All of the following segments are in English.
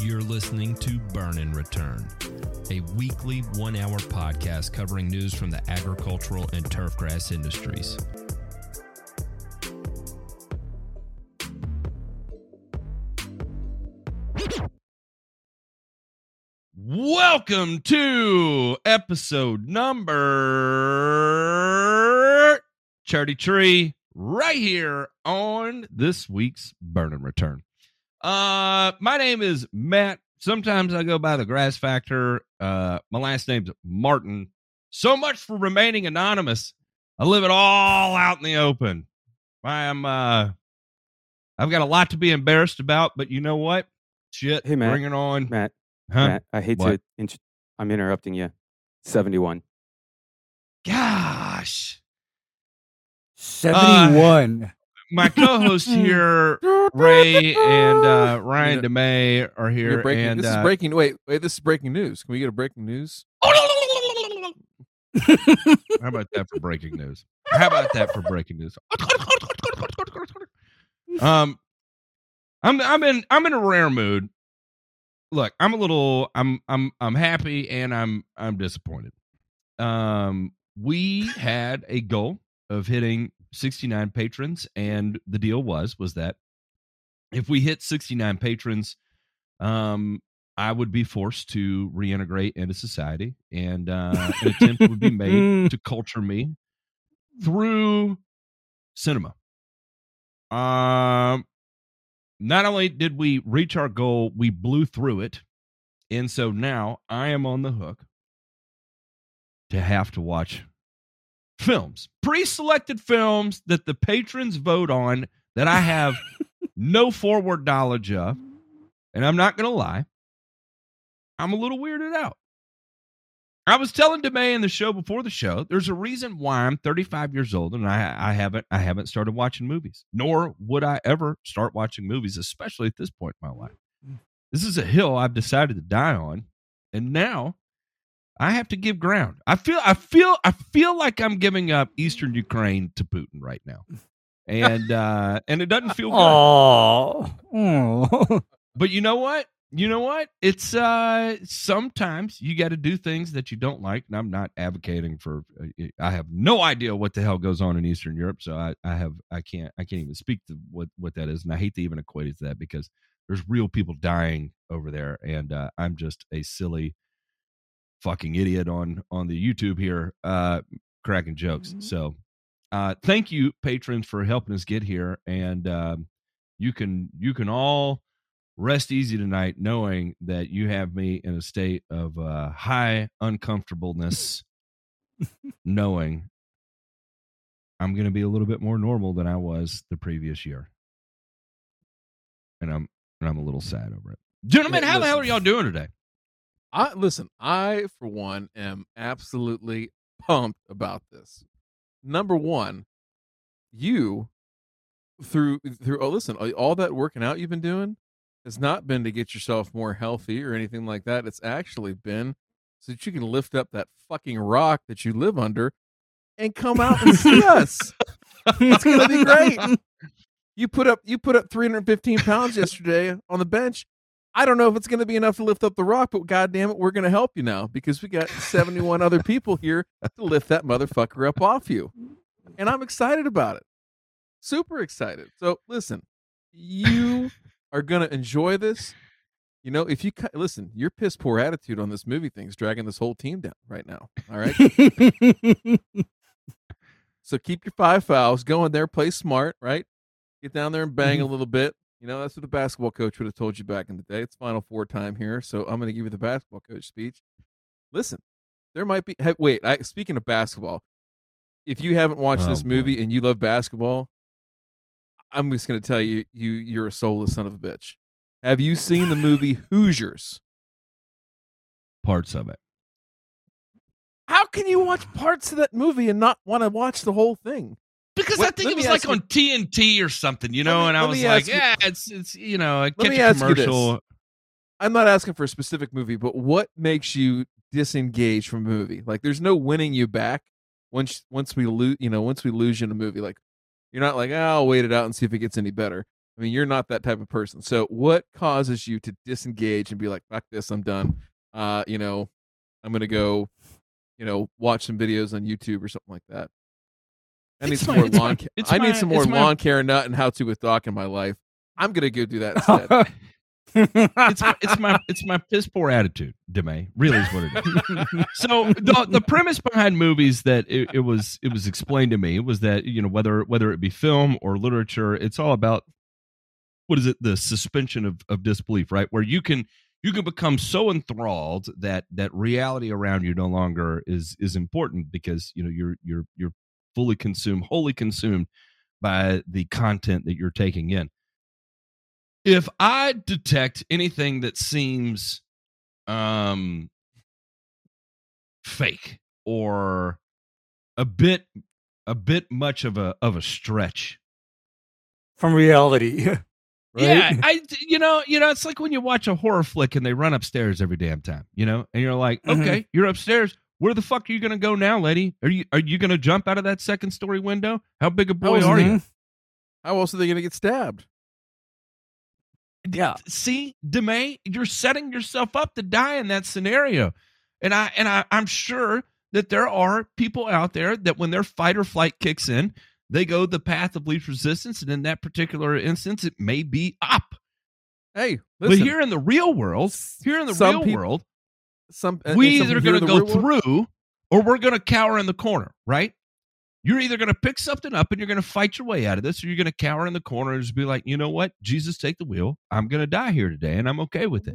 You're listening to Burn and Return, a weekly one-hour podcast covering news from the agricultural and turfgrass industries. Welcome to episode number 33 right here on this week's Burn and Return. My name is Matt. Sometimes I go by the Grass Factor. My last name's Martin. So much for remaining anonymous. I live it all out in the open. I've got a lot to be embarrassed about, but you know what? Shit. Hey, Matt. Bring it on. Matt. Huh? Matt, I hate what? I'm interrupting you. 71. Gosh. 71. My co-hosts here, Ray and Ryan DeMay, are here. And this is breaking. Wait, this is breaking news. Can we get a breaking news? How about that for breaking news? I'm in a rare mood. Look, I'm happy and I'm disappointed. We had a goal of hitting 69 patrons, and the deal was that if we hit 69 patrons, I would be forced to reintegrate into society, and an attempt would be made to culture me through cinema. Not only did we reach our goal, we blew through it, and so now I am on the hook to have to watch films, pre-selected films that the patrons vote on that I have no forward knowledge of, and I'm not going to lie, I'm a little weirded out. I was telling DeMay in the show before the show, there's a reason why I'm 35 years old and I haven't started watching movies, nor would I ever start watching movies, especially at this point in my life. This is a hill I've decided to die on, and now I have to give ground. I feel like I'm giving up Eastern Ukraine to Putin right now. And it doesn't feel good. Oh. But you know what? It's sometimes you got to do things that you don't like, and I'm not advocating for I have no idea what the hell goes on in Eastern Europe, so I can't even speak to what that is, and I hate to even equate it to that because there's real people dying over there, and I'm just a silly fucking idiot on the YouTube here cracking jokes. Mm-hmm. So thank you, patrons, for helping us get here, and you can all rest easy tonight knowing that you have me in a state of high uncomfortableness knowing I'm going to be a little bit more normal than I was the previous year, and I'm a little sad over it. Gentlemen, how the hell are y'all doing today? I, for one, am absolutely pumped about this. Number one, you, through all that working out you've been doing has not been to get yourself more healthy or anything like that. It's actually been so that you can lift up that fucking rock that you live under and come out and see us. It's going to be great. You put up 315 pounds yesterday on the bench. I don't know if it's going to be enough to lift up the rock, but goddamn it, we're going to help you now because we got 71 other people here to lift that motherfucker up off you. And I'm excited about it. Super excited. So listen, you are going to enjoy this. You know, if you listen, your piss poor attitude on this movie thing is dragging this whole team down right now. All right. So keep your five fouls going there, play smart, right? Get down there and bang a little bit. You know, that's what the basketball coach would have told you back in the day. It's Final Four time here, so I'm going to give you the basketball coach speech. Listen, There might be. Speaking of basketball, if you haven't watched this movie and you love basketball, I'm just going to tell you, you're a soulless son of a bitch. Have you seen the movie Hoosiers? Parts of it. How can you watch parts of that movie and not want to watch the whole thing? Because I think it was like on TNT or something, you know, and I was like, yeah, it's you know, catch a commercial. I'm not asking for a specific movie, but what makes you disengage from a movie? Like, there's no winning you back once we lose you in a movie. Like, you're not like, oh, I'll wait it out and see if it gets any better. I mean, you're not that type of person. So what causes you to disengage and be like, fuck this, I'm done. You know, I'm going to go, you know, watch some videos on YouTube or something like that. I need some more lawn care nut and how to with Doc in my life. I'm going to go do that instead. It's my piss poor attitude, DeMay. Really is what it is. So the premise behind movies that it was explained to me was that, you know, whether it be film or literature, it's all about, what is it, the suspension of disbelief, right? Where you can become so enthralled that reality around you no longer is important, because you know you're wholly consumed by the content that you're taking in. If I detect anything that seems fake or a bit much of a stretch from reality, right? Yeah, you know, it's like when you watch a horror flick and they run upstairs every damn time, you know, and you're like, okay, mm-hmm. You're upstairs. Where the fuck are you gonna go now, lady? Are you gonna jump out of that second story window? How big a boy are you? How else are they gonna get stabbed? Yeah. See, DeMay, you're setting yourself up to die in that scenario. And I'm sure that there are people out there that when their fight or flight kicks in, they go the path of least resistance. And in that particular instance, it may be up. Hey, listen, but here in the real world, we're either going to go through or we're going to cower in the corner, right? You're either going to pick something up and you're going to fight your way out of this, or you're going to cower in the corner and just be like, you know what? Jesus, take the wheel. I'm going to die here today, and I'm okay with it.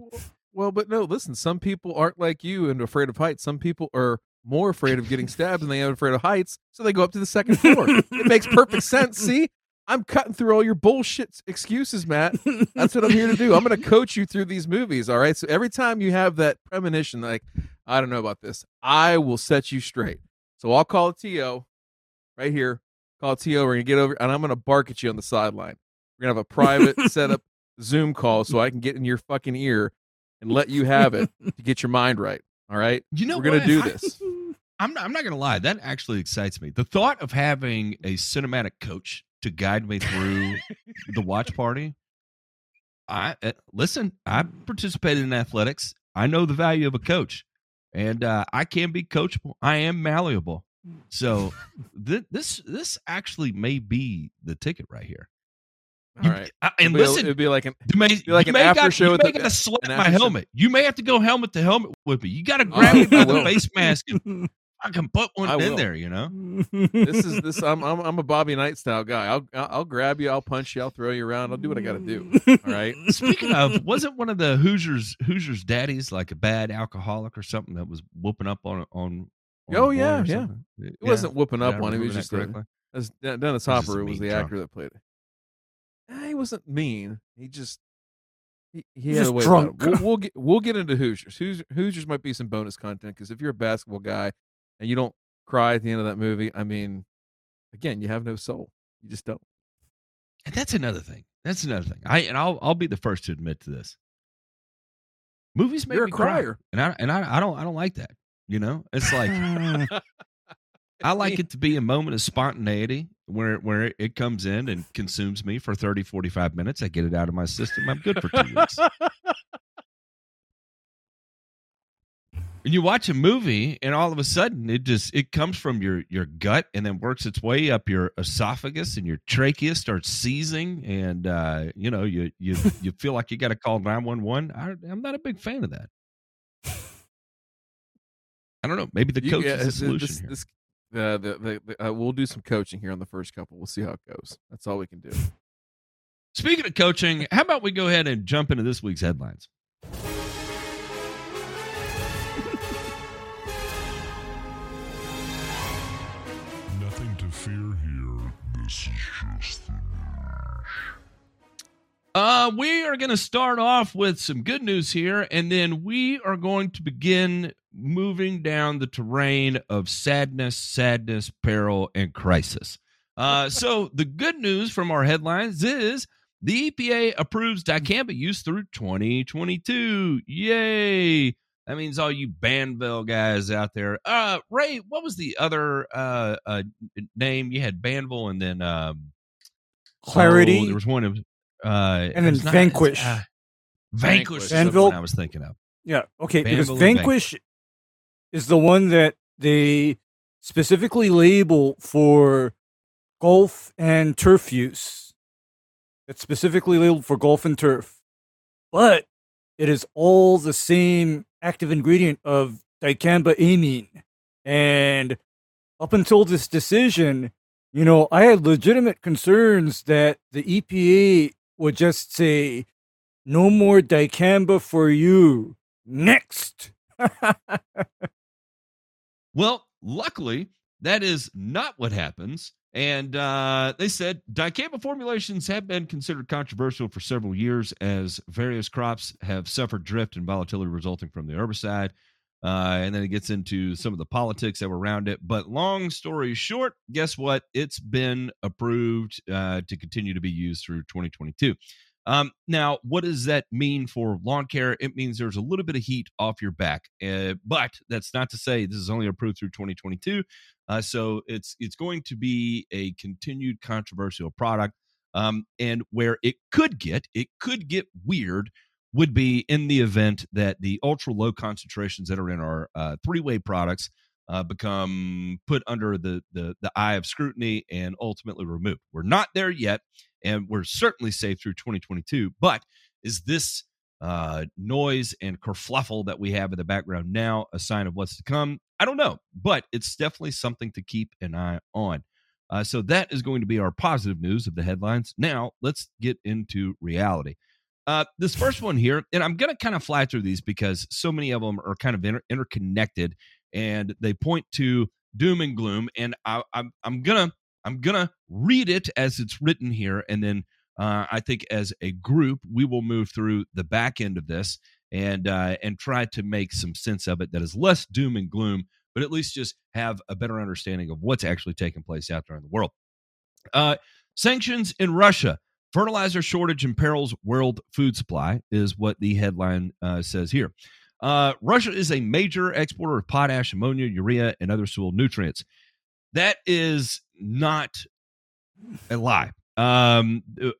Well, but no, listen, some people aren't like you and afraid of heights. Some people are more afraid of getting stabbed than they are afraid of heights, so they go up to the second floor. It makes perfect sense. See? I'm cutting through all your bullshit excuses, Matt. That's what I'm here to do. I'm going to coach you through these movies, all right? So every time you have that premonition, like, I don't know about this, I will set you straight. So I'll call a TO. Right here, call T.O. We're going to get over, and I'm going to bark at you on the sideline. We're going to have a private setup Zoom call so I can get in your fucking ear and let you have it to get your mind right. All right? You know, we're going to do this. I'm not going to lie. That actually excites me. The thought of having a cinematic coach to guide me through the watch party. Listen, I participated in athletics. I know the value of a coach, and I can be coachable. I am malleable. So this actually may be the ticket right here. All right, and listen, it'd be like an after show. You may got to slap my helmet. You may have to go helmet to helmet with me. You got to grab me by the face mask and I can put one in there. You know, this is. I'm a Bobby Knight style guy. I'll grab you. I'll punch you. I'll throw you around. I'll do what I got to do. All right. Speaking of, wasn't one of the Hoosiers daddies like a bad alcoholic or something that was whooping up on? Oh yeah, yeah. It wasn't whooping up on him. He was just Dennis Hopper was the actor that played it. He wasn't mean. He just he had a way about him. We'll get into Hoosiers. Hoosiers might be some bonus content, because if you're a basketball guy and you don't cry at the end of that movie, I mean, again, you have no soul. You just don't. And that's another thing. I'll be the first to admit to this. Movies make me cry, and I don't like that. You know, it's like, I like it to be a moment of spontaneity where it comes in and consumes me for 30, 45 minutes. I get it out of my system. I'm good for 2 weeks. And you watch a movie and all of a sudden it comes from your gut and then works its way up your esophagus, and your trachea starts seizing. And, you know, you feel like you got to call 911. I'm not a big fan of that. I don't know. Maybe the coach is the solution here. We'll do some coaching here on the first couple. We'll see how it goes. That's all we can do. Speaking of coaching, how about we go ahead and jump into this week's headlines? We are going to start off with some good news here, and then we are going to begin moving down the terrain of sadness, peril, and crisis. So the good news from our headlines is the EPA approves dicamba use through 2022. Yay! That means all you Banville guys out there. Ray, what was the other name? You had Banville and then Clarity. There was one of and then Vanquish. Vanquish is the one I was thinking of. Yeah, okay, Banville, because Vanquish is the one that they specifically label for golf and turf use. It's specifically labeled for golf and turf. But it is all the same active ingredient of dicamba amine. And up until this decision, you know, I had legitimate concerns that the EPA would just say, no more dicamba for you. Next. Well, luckily, that is not what happens. And they said dicamba formulations have been considered controversial for several years as various crops have suffered drift and volatility resulting from the herbicide. And then it gets into some of the politics that were around it. But long story short, guess what? It's been approved to continue to be used through 2022. Now, what does that mean for lawn care? It means there's a little bit of heat off your back, but that's not to say this is only approved through 2022. So it's going to be a continued controversial product. And where it could get weird would be in the event that the ultra low concentrations that are in our three-way products become put under the eye of scrutiny and ultimately removed. We're not there yet, and we're certainly safe through 2022. But is this noise and kerfluffle that we have in the background now a sign of what's to come? I don't know, but it's definitely something to keep an eye on. So that is going to be our positive news of the headlines. Now let's get into reality. This first one here, and I'm going to kind of fly through these because so many of them are kind of interconnected, and they point to doom and gloom. And I'm gonna read it as it's written here, and then I think as a group we will move through the back end of this and try to make some sense of it that is less doom and gloom, but at least just have a better understanding of what's actually taking place out there in the world. Sanctions in Russia, fertilizer shortage imperils world food supply is what the headline says here. Russia is a major exporter of potash, ammonia, urea, and other soil nutrients. That is not a lie.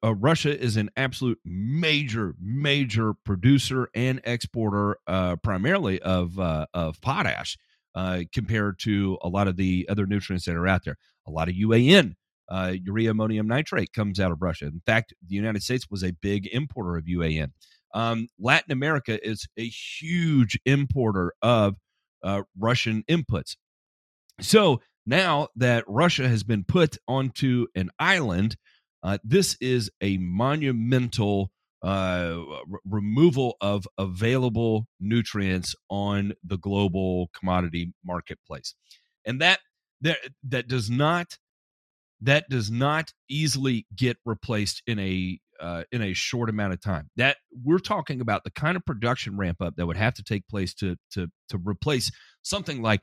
Russia is an absolute major producer and exporter, primarily of potash, compared to a lot of the other nutrients that are out there. A lot of UAN, urea ammonium nitrate, comes out of Russia. In fact, the United States was a big importer of UAN. Latin America is a huge importer of Russian inputs. So now that Russia has been put onto an island, this is a monumental removal of available nutrients on the global commodity marketplace, and that does not easily get replaced in a short amount of time. That we're talking about the kind of production ramp up that would have to take place to replace something like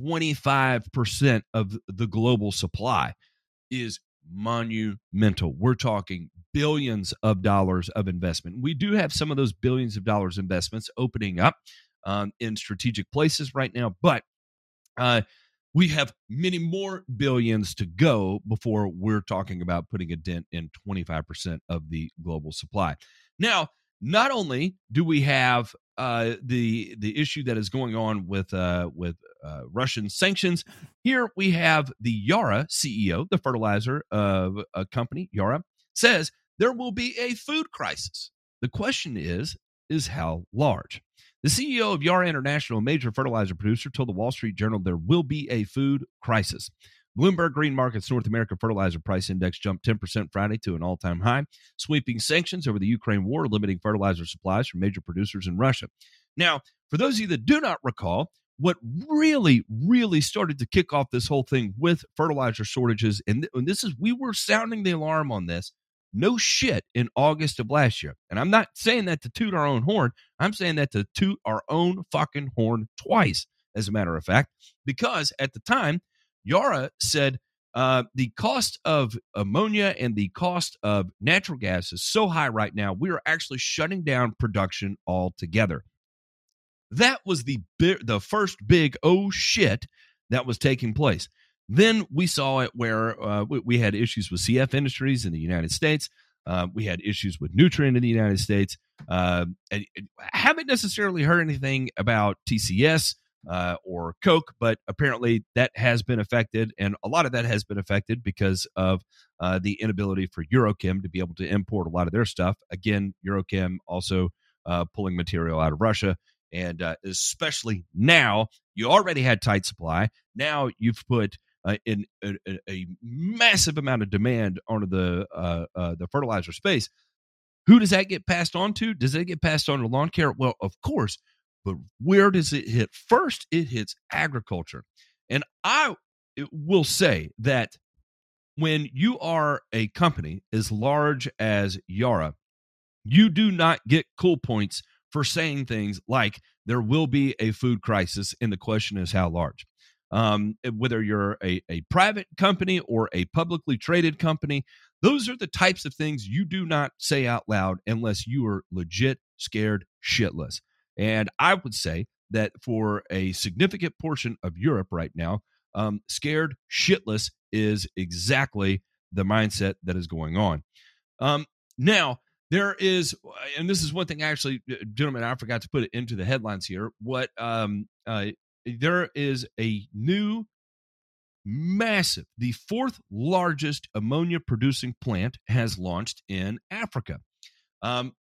25% of the global supply is monumental. We're talking billions of dollars of investment. We do have some of those billions of dollars investments opening up in strategic places right now, but we have many more billions to go before we're talking about putting a dent in 25% of the global supply. Now, not only do we have the issue that is going on with Russian sanctions, here we have the Yara CEO, the fertilizer of a company, Yara, says there will be a food crisis. The question is how large? The CEO of Yara International, a major fertilizer producer, told the Wall Street Journal there will be a food crisis. Bloomberg Green Market's North America Fertilizer Price Index jumped 10% Friday to an all-time high. Sweeping sanctions over the Ukraine war, limiting fertilizer supplies from major producers in Russia. Now, for those of you that do not recall, what really started to kick off this whole thing with fertilizer shortages, and this is, we were sounding the alarm on this no shit in August of last year. And I'm not saying that to toot our own horn. I'm saying that to toot our own fucking horn twice, as a matter of fact, because at the time, Yara said the cost of ammonia and the cost of natural gas is so high right now, we are actually shutting down production altogether. That was the first big oh shit that was taking place. Then we saw it where we had issues with CF Industries in the United States. We had issues with Nutrien in the United States. Haven't necessarily heard anything about TCS or Coke, but apparently that has been affected. And a lot of that has been affected because of the inability for Eurochem to be able to import a lot of their stuff. Again, Eurochem also pulling material out of Russia. And especially now, you already had tight supply. Now you've put in a massive amount of demand onto the fertilizer space. Who does that get passed on to? Does it get passed on to lawn care? Well, of course. But where does it hit first? It hits agriculture. And I will say that when you are a company as large as Yara, you do not get cool points for saying things like there will be a food crisis and the question is how large. Whether you're a private company or a publicly traded company, those are the types of things you do not say out loud unless you are legit scared shitless. And I would say that for a significant portion of Europe right now, scared shitless is exactly the mindset that is going on. Now, there is, and this is one thing, actually, gentlemen, I forgot to put it into the headlines here. What there is a new massive, the fourth largest ammonia producing plant has launched in Africa. And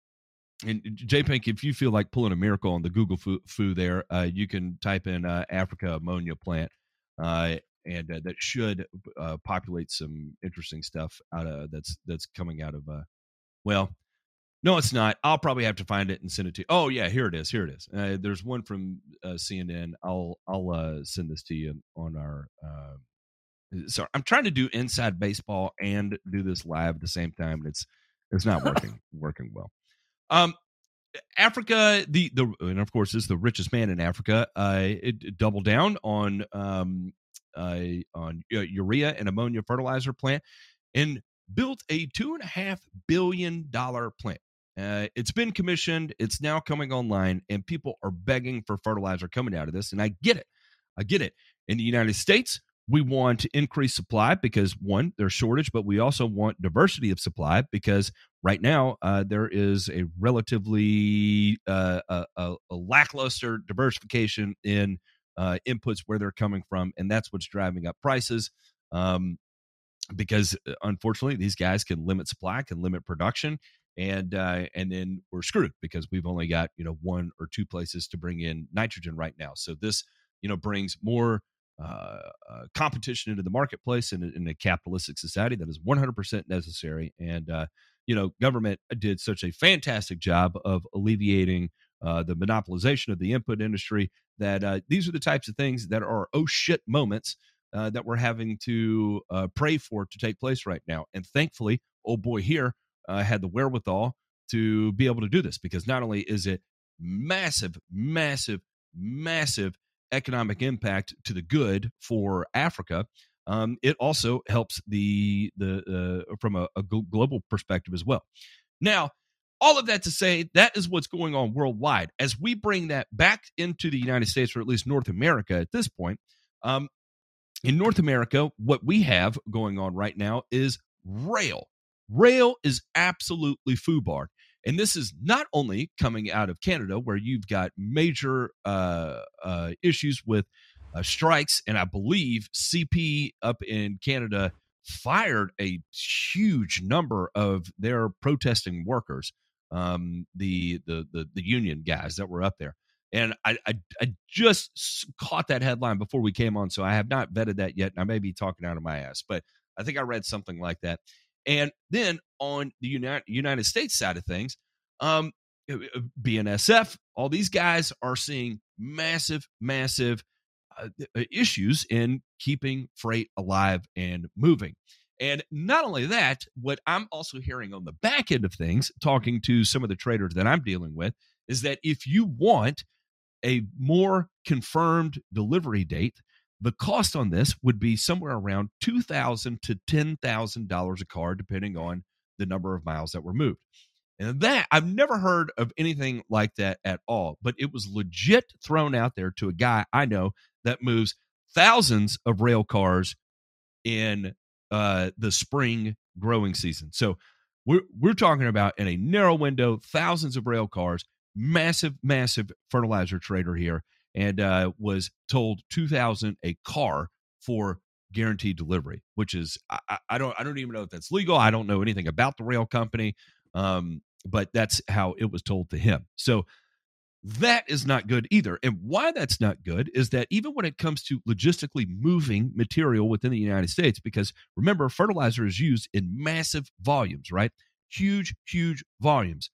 J-Pink, if you feel like pulling a miracle on the Google foo there, you can type in Africa ammonia plant, and that should populate some interesting stuff out of that's coming out of well. No, it's not. I'll probably have to find it and send it to you. Oh, yeah, here it is. Here it is. There's one from CNN. I'll send this to you on our sorry, I'm trying to do inside baseball and do this live at the same time, and it's not working well. Africa, and of course, is the richest man in Africa. It doubled down on urea and ammonia fertilizer plant and built a $2.5 billion plant. It's been commissioned. It's now coming online, and people are begging for fertilizer coming out of this. And I get it. I get it. In the United States, we want to increase supply because, one, there's shortage, but we also want diversity of supply because right now there is a relatively a lackluster diversification in inputs where they're coming from, and that's what's driving up prices. Because unfortunately, these guys can limit supply, can limit production, and then we're screwed because we've only got one or two places to bring in nitrogen right now. So this brings more competition into the marketplace in a capitalistic society that is 100% necessary. And government did such a fantastic job of alleviating the monopolization of the input industry that these are the types of things that are oh shit moments that we're having to pray for to take place right now. And thankfully, old boy here had the wherewithal to be able to do this because not only is it massive, massive, massive economic impact to the good for Africa, it also helps the from a global perspective as well. Now, all of that to say, that is what's going on worldwide. As we bring that back into the United States, or at least North America at this point, in North America, what we have going on right now is rail. Rail is absolutely foobarred. And this is not only coming out of Canada, where you've got major issues with strikes. And I believe CP up in Canada fired a huge number of their protesting workers, the union guys that were up there. And I just caught that headline before we came on, so I have not vetted that yet, and I may be talking out of my ass, but I think I read something like that. And then on the United States side of things, BNSF, all these guys are seeing massive, massive issues in keeping freight alive and moving. And not only that, what I'm also hearing on the back end of things, talking to some of the traders that I'm dealing with, is that if you want a more confirmed delivery date, the cost on this would be somewhere around $2,000 to $10,000 a car, depending on the number of miles that were moved. And that, I've never heard of anything like that at all, but it was legit thrown out there to a guy I know that moves thousands of rail cars in the spring growing season. So we're talking about, in a narrow window, thousands of rail cars, massive, massive fertilizer trader here, and was told $2,000 a car for guaranteed delivery, which is, I don't even know if that's legal. I don't know anything about the rail company, but that's how it was told to him. So that is not good either. And why that's not good is that even when it comes to logistically moving material within the United States, because remember, fertilizer is used in massive volumes, right? Huge, huge volumes.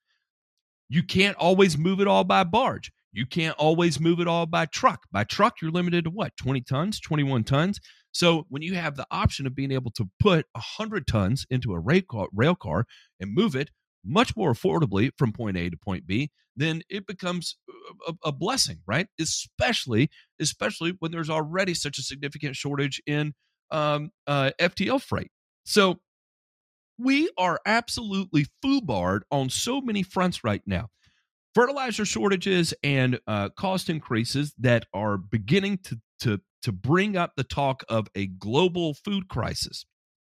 You can't always move it all by barge. You can't always move it all by truck. By truck, you're limited to what? 20 tons, 21 tons. So when you have the option of being able to put 100 tons into a rail car and move it much more affordably from point A to point B, then it becomes a blessing, right? Especially when there's already such a significant shortage in FTL freight. So we are absolutely foobarred on so many fronts right now. Fertilizer shortages and cost increases that are beginning to bring up the talk of a global food crisis.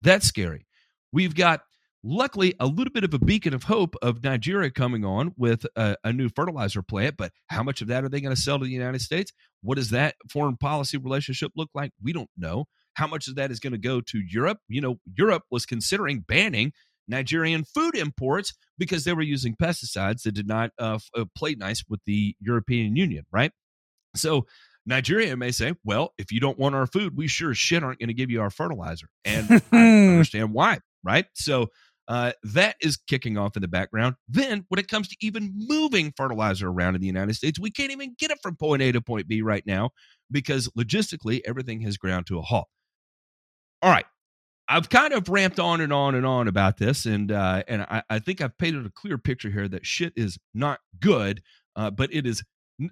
That's scary. We've got, luckily, a little bit of a beacon of hope of Nigeria coming on with a new fertilizer plant, but how much of that are they going to sell to the United States? What does that foreign policy relationship look like? We don't know. How much of that is going to go to Europe? You know, Europe was considering banning Nigerian food imports because they were using pesticides that did not play nice with the European Union, right? So Nigeria may say, well, if you don't want our food, we sure as shit aren't going to give you our fertilizer. And I understand why, right? So that is kicking off in the background. Then when it comes to even moving fertilizer around in the United States, we can't even get it from point A to point B right now because logistically everything has ground to a halt. All right. I've kind of ramped on and on and on about this, and I think I've painted a clear picture here that shit is not good, but it is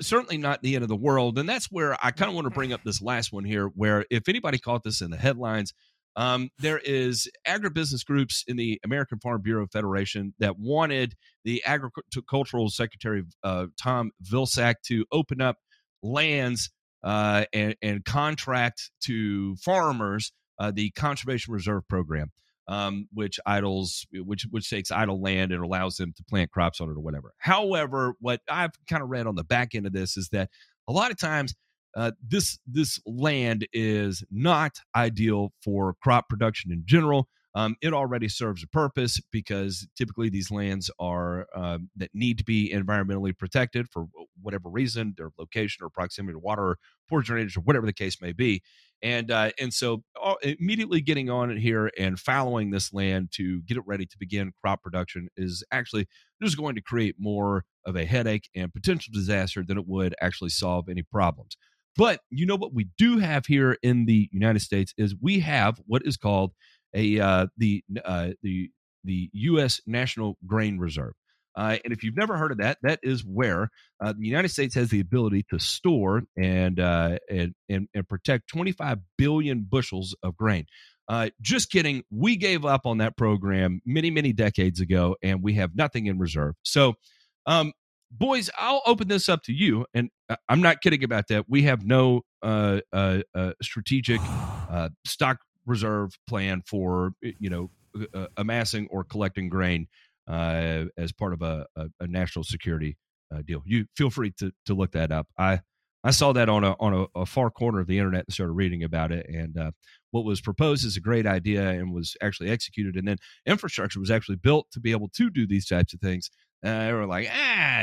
certainly not the end of the world. And that's where I kind of want to bring up this last one here, where if anybody caught this in the headlines, there is agribusiness groups in the American Farm Bureau Federation that wanted the Agricultural Secretary Tom Vilsack to open up lands and contract to farmers the Conservation Reserve Program, which takes idle land and allows them to plant crops on it or whatever. However, what I've kind of read on the back end of this is that a lot of times this land is not ideal for crop production in general. It already serves a purpose because typically these lands are that need to be environmentally protected for whatever reason, their location or proximity to water or poor drainage or whatever the case may be. And so immediately getting on it here and fallowing this land to get it ready to begin crop production is actually just going to create more of a headache and potential disaster than it would actually solve any problems. But you know what we do have here in the United States is we have what is called the U.S. National Grain Reserve. And if you've never heard of that, that is where the United States has the ability to store and protect 25 billion bushels of grain. Just kidding. We gave up on that program many, many decades ago, and we have nothing in reserve. So, boys, I'll open this up to you. And I'm not kidding about that. We have no strategic stock reserve plan for, you know, amassing or collecting grain as part of a national security deal. You feel free to look that up. I saw that on a far corner of the internet and started reading about it. And what was proposed is a great idea and was actually executed. And then infrastructure was actually built to be able to do these types of things. They were like,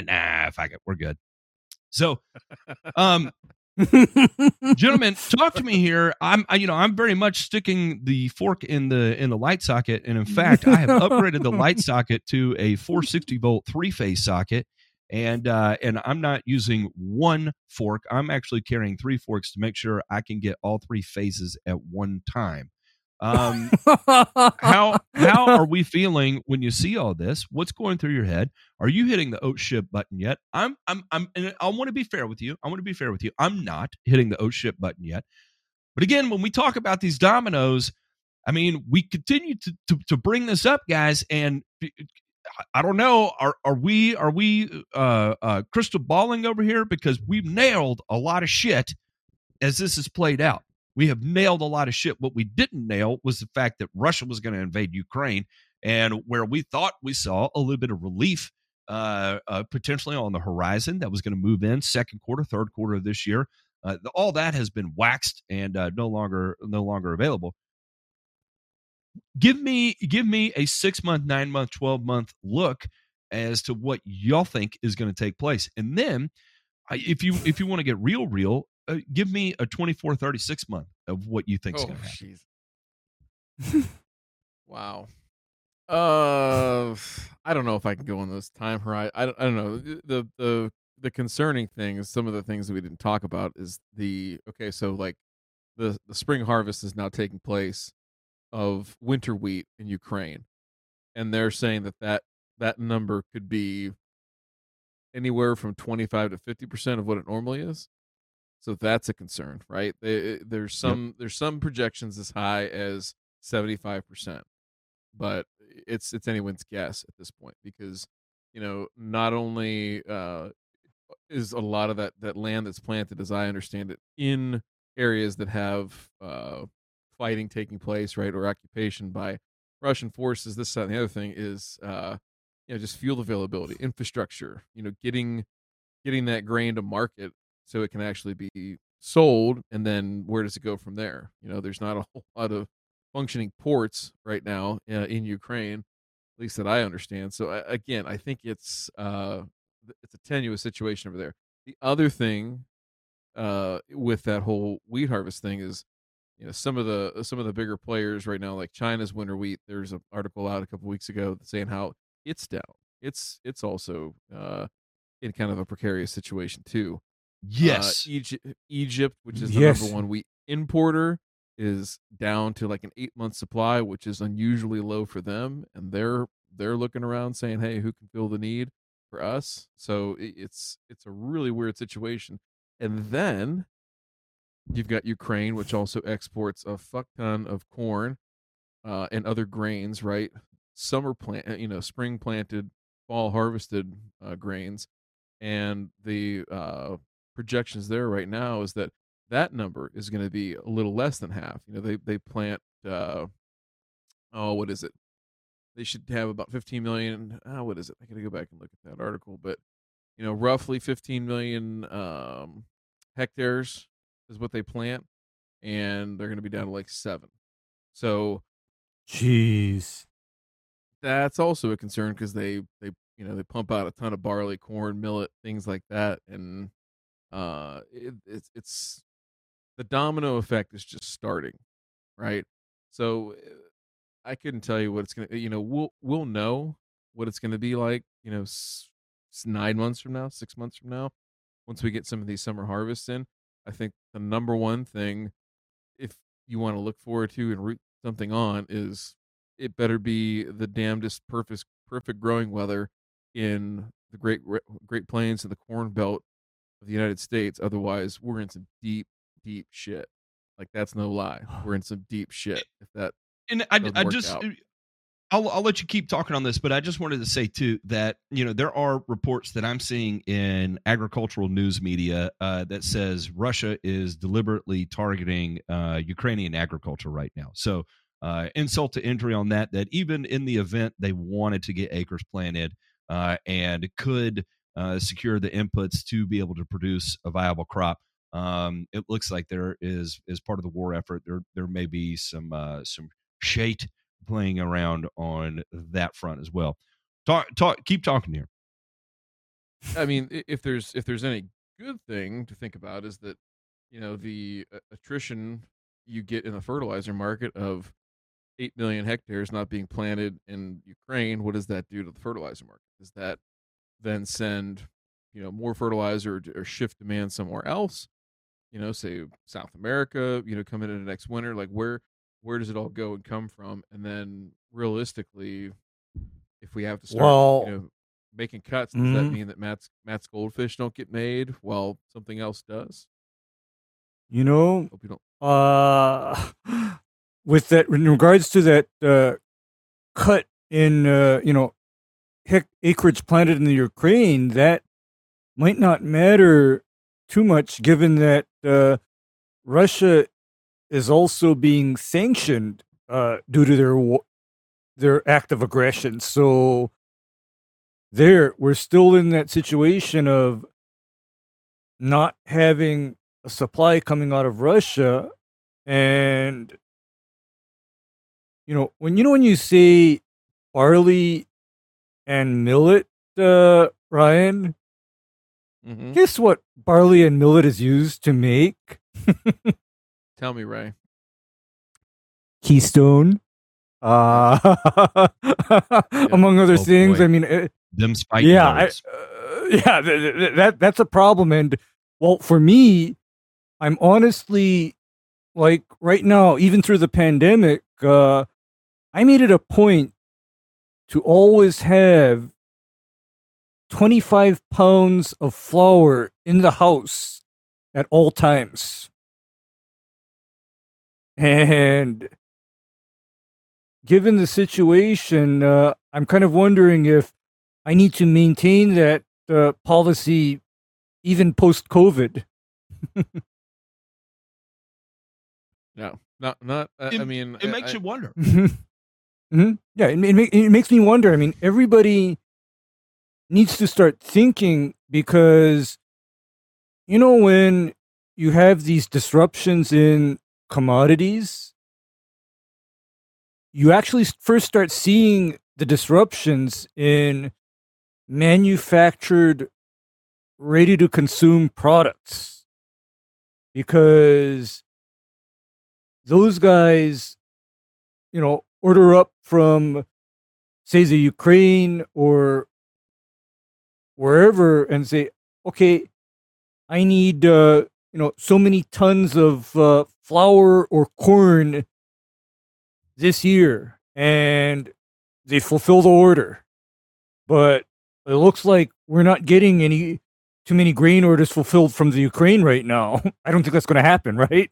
nah, fuck it, we're good. So, gentlemen, talk to me here. I'm very much sticking the fork in the light socket, and in fact, I have upgraded the light socket to a 460-volt 3-phase socket, and I'm not using one fork. I'm actually carrying three forks to make sure I can get all three phases at one time. How are we feeling when you see all this? What's going through your head? Are you hitting the oat shit button yet? And I want to be fair with you. I'm not hitting the oat shit button yet. But again, when we talk about these dominoes, I mean, we continue to bring this up, guys. And I don't know, are we crystal balling over here? Because we've nailed a lot of shit as this is played out. We have nailed a lot of shit. What we didn't nail was the fact that Russia was going to invade Ukraine, and where we thought we saw a little bit of relief potentially on the horizon that was going to move in second quarter, third quarter of this year. All that has been waxed and no longer available. Give me a 6 month, 9 month, 12 month look as to what y'all think is going to take place. And then if you want to get real, give me a 24, 36 month of what you think is going to happen. Geez. Wow. I don't know if I can go on those time horizon. I don't know. The concerning thing is some of the things that we didn't talk about is the spring harvest is now taking place of winter wheat in Ukraine, and they're saying that number could be anywhere from 25 to 50% of what it normally is. So that's a concern, right? There's some projections as high as 75%, but it's anyone's guess at this point, because not only is a lot of that land that's planted, as I understand it, in areas that have fighting taking place, right, or occupation by Russian forces, this, that, and the other thing is just fuel availability, infrastructure, getting that grain to market so it can actually be sold, and then where does it go from there? There's not a whole lot of functioning ports right now in Ukraine, at least that I understand. So again, I think it's a tenuous situation over there. The other thing with that whole wheat harvest thing is some of the bigger players right now, like China's winter wheat. There's an article out a couple weeks ago saying how it's down. It's also in kind of a precarious situation too. Yes, Egypt, which is the number one wheat importer, is down to like an 8-month supply, which is unusually low for them, and they're looking around saying, "Hey, who can fill the need for us?" So it's a really weird situation, and then. You've got Ukraine, which also exports a fuck ton of corn and other grains, right? Summer plant, spring planted, fall harvested grains, and the projections there right now is that number is going to be a little less than half. They plant what is it? They should have about 15 million. What is it? I got to go back and look at that article, but roughly 15 million hectares. Is what they plant, and they're going to be down to like 7. So, jeez, that's also a concern, because they pump out a ton of barley, corn, millet, things like that, and it's the domino effect is just starting, right? So, I couldn't tell you what it's going to. We'll know what it's going to be like. 9 months from now, 6 months from now, once we get some of these summer harvests in. I think the number one thing, if you want to look forward to and root something on, is it better be the damnedest perfect growing weather in the Great Plains and the Corn Belt of the United States. Otherwise, we're in some deep, deep shit. Like, that's no lie. We're in some deep shit. If that and I just out. I'll let you keep talking on this, but I just wanted to say too that there are reports that I'm seeing in agricultural news media that says Russia is deliberately targeting Ukrainian agriculture right now. So insult to injury on that even in the event they wanted to get acres planted and could secure the inputs to be able to produce a viable crop. It looks like there is, as part of the war effort, there may be some shade playing around on that front as well. Keep talking here. I mean, if there's any good thing to think about, is that the attrition you get in the fertilizer market of 8 million hectares not being planted in Ukraine. What does that do to the fertilizer market? Does that then send more fertilizer or shift demand somewhere else? Say South America, coming into next winter, like where where does it all go and come from? And then realistically, if we have to start making cuts, does that mean that Matt's goldfish don't get made while something else does? You know, hope you don't. With that, in regards to that cut in, acreage planted in the Ukraine, that might not matter too much, given that Russia is also being sanctioned due to their act of aggression. So we're still in that situation of not having a supply coming out of Russia. And when you say barley and millet, Ryan, guess what barley and millet is used to make? Tell me, Ray. Keystone, among other things. Boy. I mean, them spike. Yeah, that's a problem. And well, for me, I'm honestly like right now, even through the pandemic, I made it a point to always have 25 pounds of flour in the house at all times. And given the situation, I'm kind of wondering if I need to maintain that policy even post-COVID. No, not. It makes you wonder. Mm-hmm. Yeah, it makes me wonder. I mean, everybody needs to start thinking, because when you have these disruptions in commodities, you actually first start seeing the disruptions in manufactured, ready to consume products, because those guys, order up from, say, the Ukraine or wherever and say, okay, I need, so many tons of flour or corn this year, and they fulfill the order. But it looks like we're not getting too many grain orders fulfilled from the Ukraine right now. I don't think that's going to happen, right?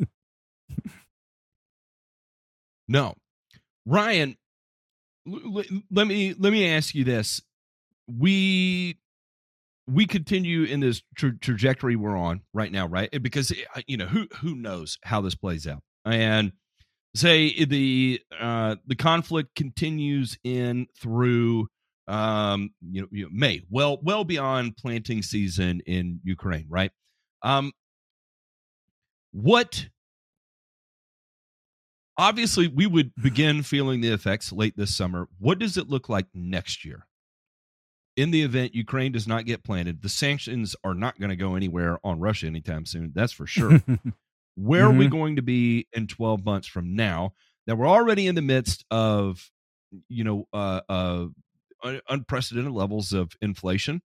No. Ryan, let me ask you this. We continue in this trajectory we're on right now, right? Because who knows how this plays out. And say the conflict continues in through May, well beyond planting season in Ukraine, right? Obviously, we would begin feeling the effects late this summer. What does it look like next year? In the event Ukraine does not get planted, the sanctions are not going to go anywhere on Russia anytime soon. That's for sure. Where are we going to be in 12 months from now, that we're already in the midst of, unprecedented levels of inflation?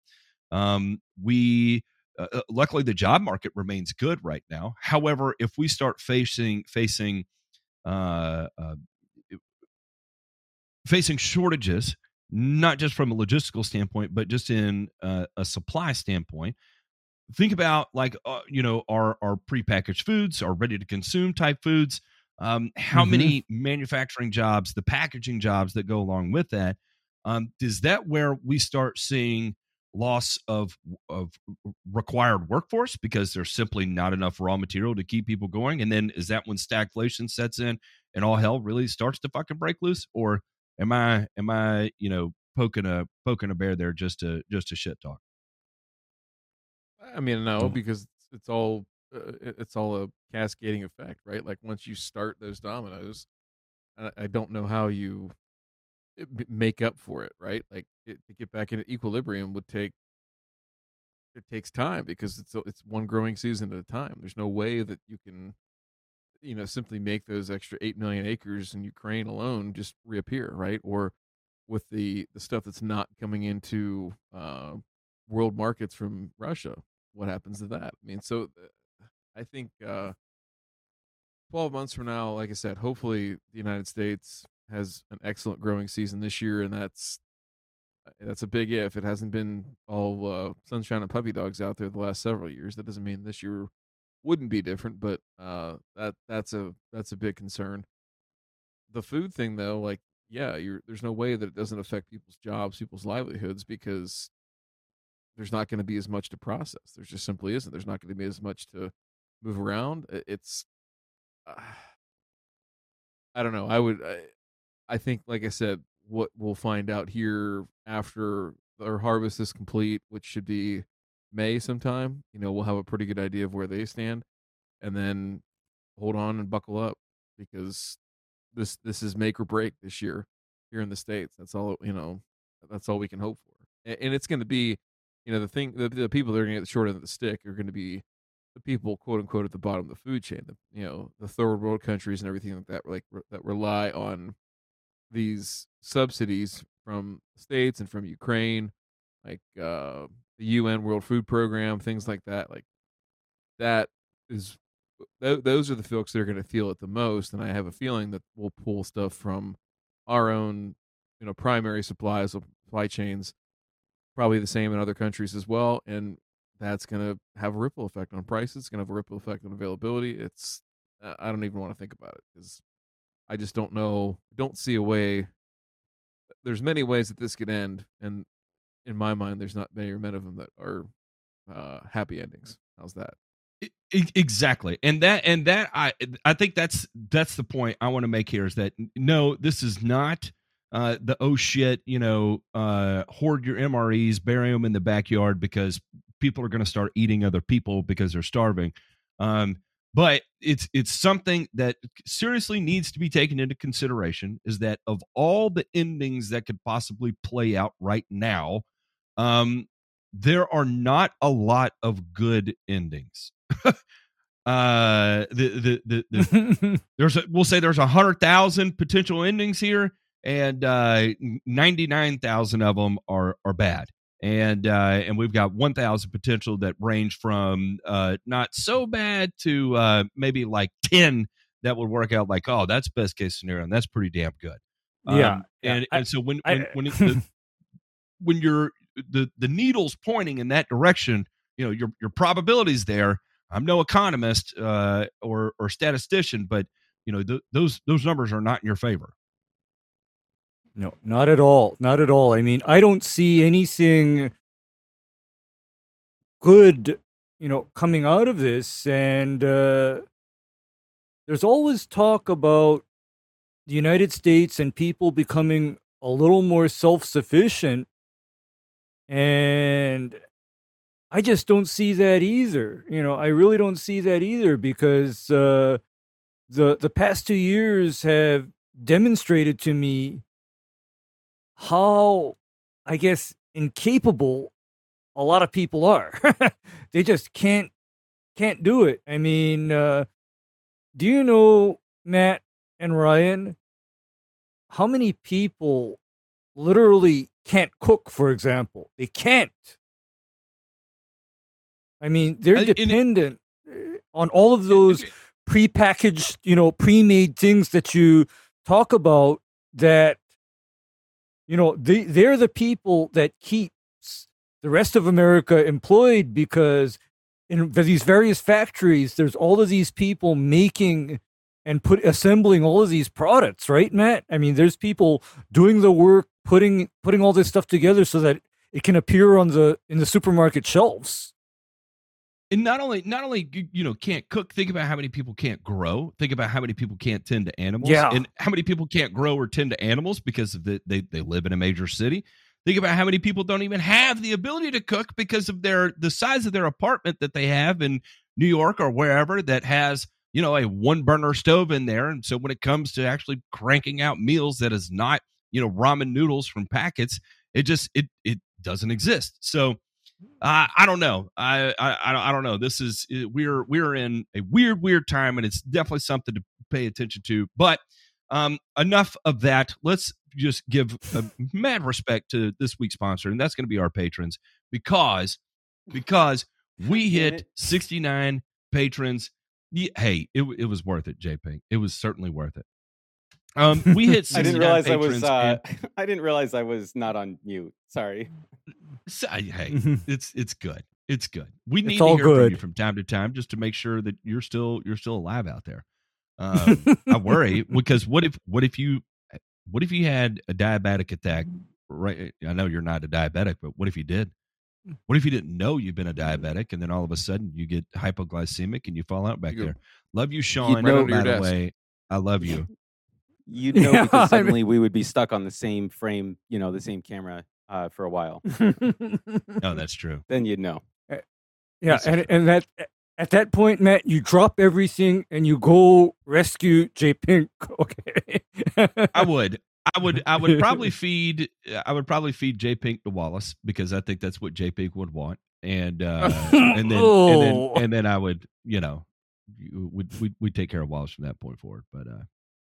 Luckily, the job market remains good right now. However, if we start facing shortages, not just from a logistical standpoint, but just in a supply standpoint. Think about our prepackaged foods, our ready to consume type foods. How many manufacturing jobs, the packaging jobs that go along with that? Is that where we start seeing loss of required workforce, because there's simply not enough raw material to keep people going? And then is that when stagflation sets in and all hell really starts to fucking break loose? Or am I poking a bear there just to shit talk? I mean, no, because it's all a cascading effect, right? Like once you start those dominoes, I don't know how you make up for it, right? Like to get back into equilibrium takes time, because it's one growing season at a time. There's no way that you can simply make those extra 8 million acres in Ukraine alone just reappear, right? Or with the stuff that's not coming into world markets from Russia, what happens to that? I mean, so I think 12 months from now, like I said, hopefully the United States has an excellent growing season this year, and that's a big if. It hasn't been all sunshine and puppy dogs out there the last several years. That doesn't mean this year wouldn't be different, but that's a big concern. The food thing, though, like, yeah, there's no way that it doesn't affect people's jobs, people's livelihoods, because there's not going to be as much to process. There just simply isn't. There's not going to be as much to move around. It's, I don't know. I think, like I said, what we'll find out here after our harvest is complete, which should be May sometime, we'll have a pretty good idea of where they stand, and then hold on and buckle up, because this is make or break this year here in the States. That's all, that's all we can hope for. And it's going to be, the people that are going to get the short end of the stick are going to be the people, quote unquote, at the bottom of the food chain, the third world countries and everything like that rely on these subsidies from the States and from Ukraine, like the UN World Food Program, things like that. Like that is, those are the folks that are going to feel it the most. And I have a feeling that we'll pull stuff from our own, primary supply chains, probably the same in other countries as well. And that's going to have a ripple effect on prices. It's going to have a ripple effect on availability. It's, I don't even want to think about it, because I just don't know. Don't see a way. There's many ways that this could end, and in my mind, there's not many or many of them that are happy endings. How's that? Exactly, and that I think that's the point I want to make here, is that no, this is not the oh shit, hoard your MREs, bury them in the backyard, because people are going to start eating other people because they're starving. But it's something that seriously needs to be taken into consideration, is that of all the endings that could possibly play out right now, there are not a lot of good endings. We'll say there's 100,000 potential endings here, and 99,000 of them are bad. And we've got 1,000 potential that range from not so bad to maybe like 10 that would work out like, oh, that's best case scenario, and that's pretty damn good. So when the needle's pointing in that direction, your probability's there. I'm no economist or statistician, but those numbers are not in your favor. No, not at all. Not at all. I mean, I don't see anything good, coming out of this. And there's always talk about the United States and people becoming a little more self-sufficient. And I just don't see that either. I really don't see that either, because the past 2 years have demonstrated to me how, I guess, incapable a lot of people are. They just can't do it. I mean, do you know, Matt and Ryan, how many people literally can't cook, for example? They can't. I mean, they're dependent on all of those prepackaged, pre-made things that you talk about, that they're the people that keeps the rest of America employed, because in these various factories, there's all of these people making and assembling all of these products, right, Matt? I mean, there's people doing the work, putting all this stuff together so that it can appear on in the supermarket shelves. And not only can't cook. Think about how many people can't grow. Think about how many people can't tend to animals. Yeah. And how many people can't grow or tend to animals because of they live in a major city. Think about how many people don't even have the ability to cook because of the size of their apartment that they have in New York or wherever, that has a one burner stove in there. And so when it comes to actually cranking out meals, that is not ramen noodles from packets, it doesn't exist. So. I don't know. I don't know. This is we're in a weird time, and it's definitely something to pay attention to. But enough of that. Let's just give a mad respect to this week's sponsor, and that's going to be our patrons, because we hit 69 patrons hey, it was worth it, J-Pink. It was certainly worth it. We hit. I didn't realize I was not on mute. Sorry. Hey, it's good. It's good. We need to hear from you from time to time just to make sure that you're still alive out there. I worry because what if you had a diabetic attack? Right. I know you're not a diabetic, but what if you did? What if you didn't know you've been a diabetic and then all of a sudden you get hypoglycemic and you fall out back there? Love you, Sean. Right by the way, I love you. You'd know because suddenly we would be stuck on the same frame, the same camera for a while. No, that's true. Then you'd know. Yeah, and that at that point, Matt, you drop everything and you go rescue J-Pink. Okay, I would probably feed J-Pink to Wallace because I think that's what J-Pink would want, and then I would, we'd take care of Wallace from that point forward, but.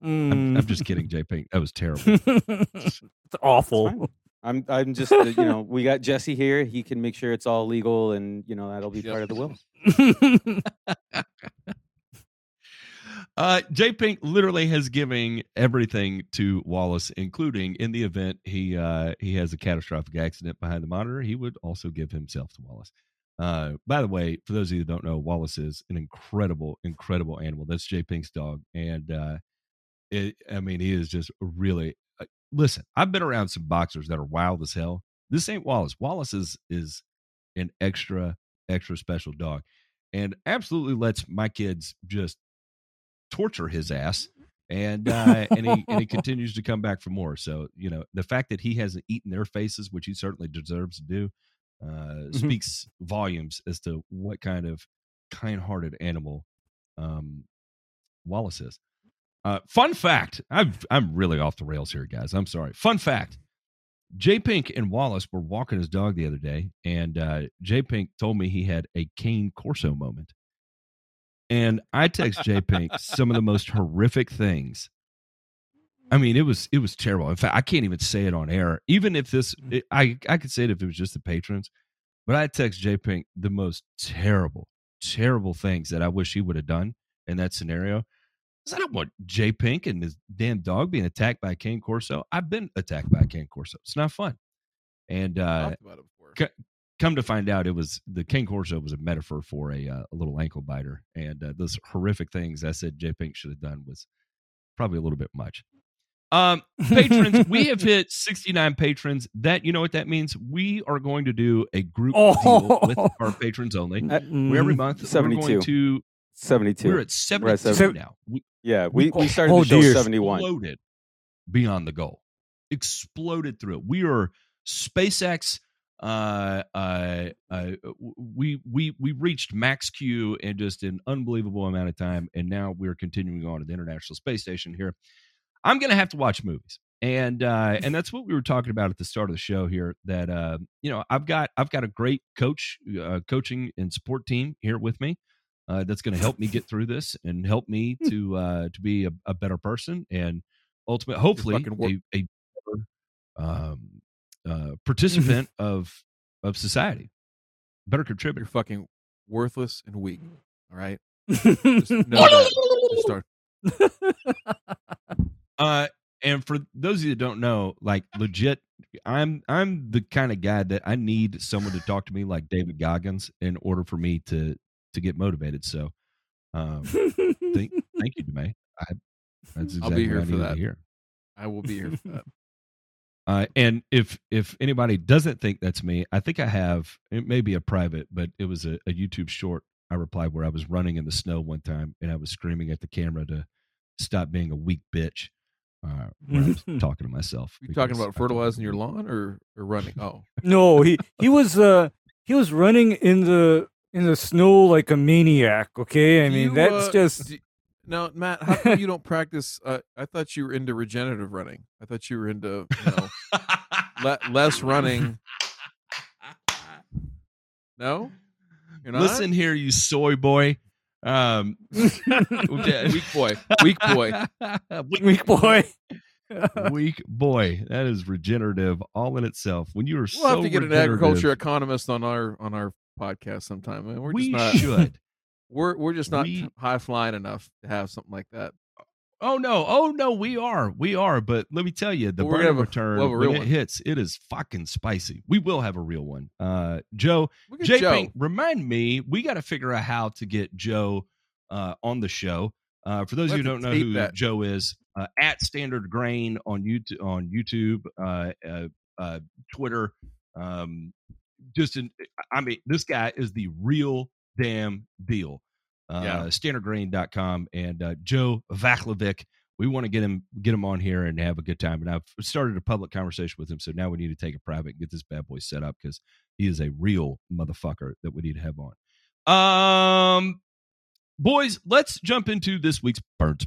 I'm just kidding, J-Pink. That was terrible. It's awful. I'm just, we got Jesse here. He can make sure it's all legal, and that'll be part of the will. J-Pink literally has given everything to Wallace, including in the event he has a catastrophic accident behind the monitor. He would also give himself to Wallace. By the way, for those of you that don't know, Wallace is an incredible, incredible animal. That's J-Pink's dog, and. He is just really. Listen, I've been around some boxers that are wild as hell. This ain't Wallace. Wallace is an extra, extra special dog, and absolutely lets my kids just torture his ass, and he continues to come back for more. So the fact that he hasn't eaten their faces, which he certainly deserves to do, speaks volumes as to what kind of kind-hearted animal Wallace is. Fun fact, I'm really off the rails here, guys. I'm sorry. Fun fact, J-Pink and Wallace were walking his dog the other day, and J-Pink told me he had a Cane Corso moment. And I text J-Pink some of the most horrific things. I mean, it was terrible. In fact, I can't even say it on air. Even if I could say it if it was just the patrons. But I text J-Pink the most terrible, terrible things that I wish he would have done in that scenario. I don't want J-Pink and his damn dog being attacked by a Cane Corso. I've been attacked by a Cane Corso. It's not fun. And come to find out, it was the Cane Corso was a metaphor for a little ankle biter. And those horrific things I said J-Pink should have done was probably a little bit much. Patrons, we have hit 69 patrons. That you know what that means? We are going to do a group deal with our patrons only. Where every month 72. We're going to 72. We're at 72 now. We started the show 71. Exploded beyond the goal. Exploded through it. We are SpaceX. We reached max Q in just an unbelievable amount of time, and now we're continuing on to the International Space Station here. I'm going to have to watch movies, and that's what we were talking about at the start of the show here. That I've got a great coaching and support team here with me. That's going to help me get through this and help me to be a better person and ultimately, hopefully, a better participant of society, better contributor. You're fucking worthless and weak. All right. Just know that. Just and for those of you that don't know, like legit, I'm the kind of guy that I need someone to talk to me like David Goggins in order for me to get motivated. So thank you, DeMay. That's exactly I'll be here what for I that. Here. I will be here for that. And if anybody doesn't think that's me, I think I have, it may be a private, but it was a YouTube short I replied where I was running in the snow one time and I was screaming at the camera to stop being a weak bitch when I was talking to myself. You're talking about fertilizing your lawn or running? Oh. No, he was running in the snow like a maniac, okay? That's just... Now, Matt, how come you don't practice... I thought you were into regenerative running. I thought you were into less running. No? You're not? Listen here, you soy boy. Weak boy. Weak boy. That is regenerative all in itself. When you are we'll have to get an agriculture economist on our podcast sometime. I mean, we just not, should We're just not high flying enough to have something like that. Oh no, we are. But let me tell you, the Burn and Return, when it hits, it is fucking spicy. We will have a real one. Joe, J-Pink, remind me, we got to figure out how to get Joe on the show. For those of you who don't know who Joe is, at Standard Grain on YouTube, Twitter. I mean, this guy is the real damn deal. Standardgrain.com and Joe Vaklovic. We want to get him on here and have a good time. And I've started a public conversation with him, so now we need to take a private and get this bad boy set up because he is a real motherfucker that we need to have on. Boys, let's jump into this week's Burnt.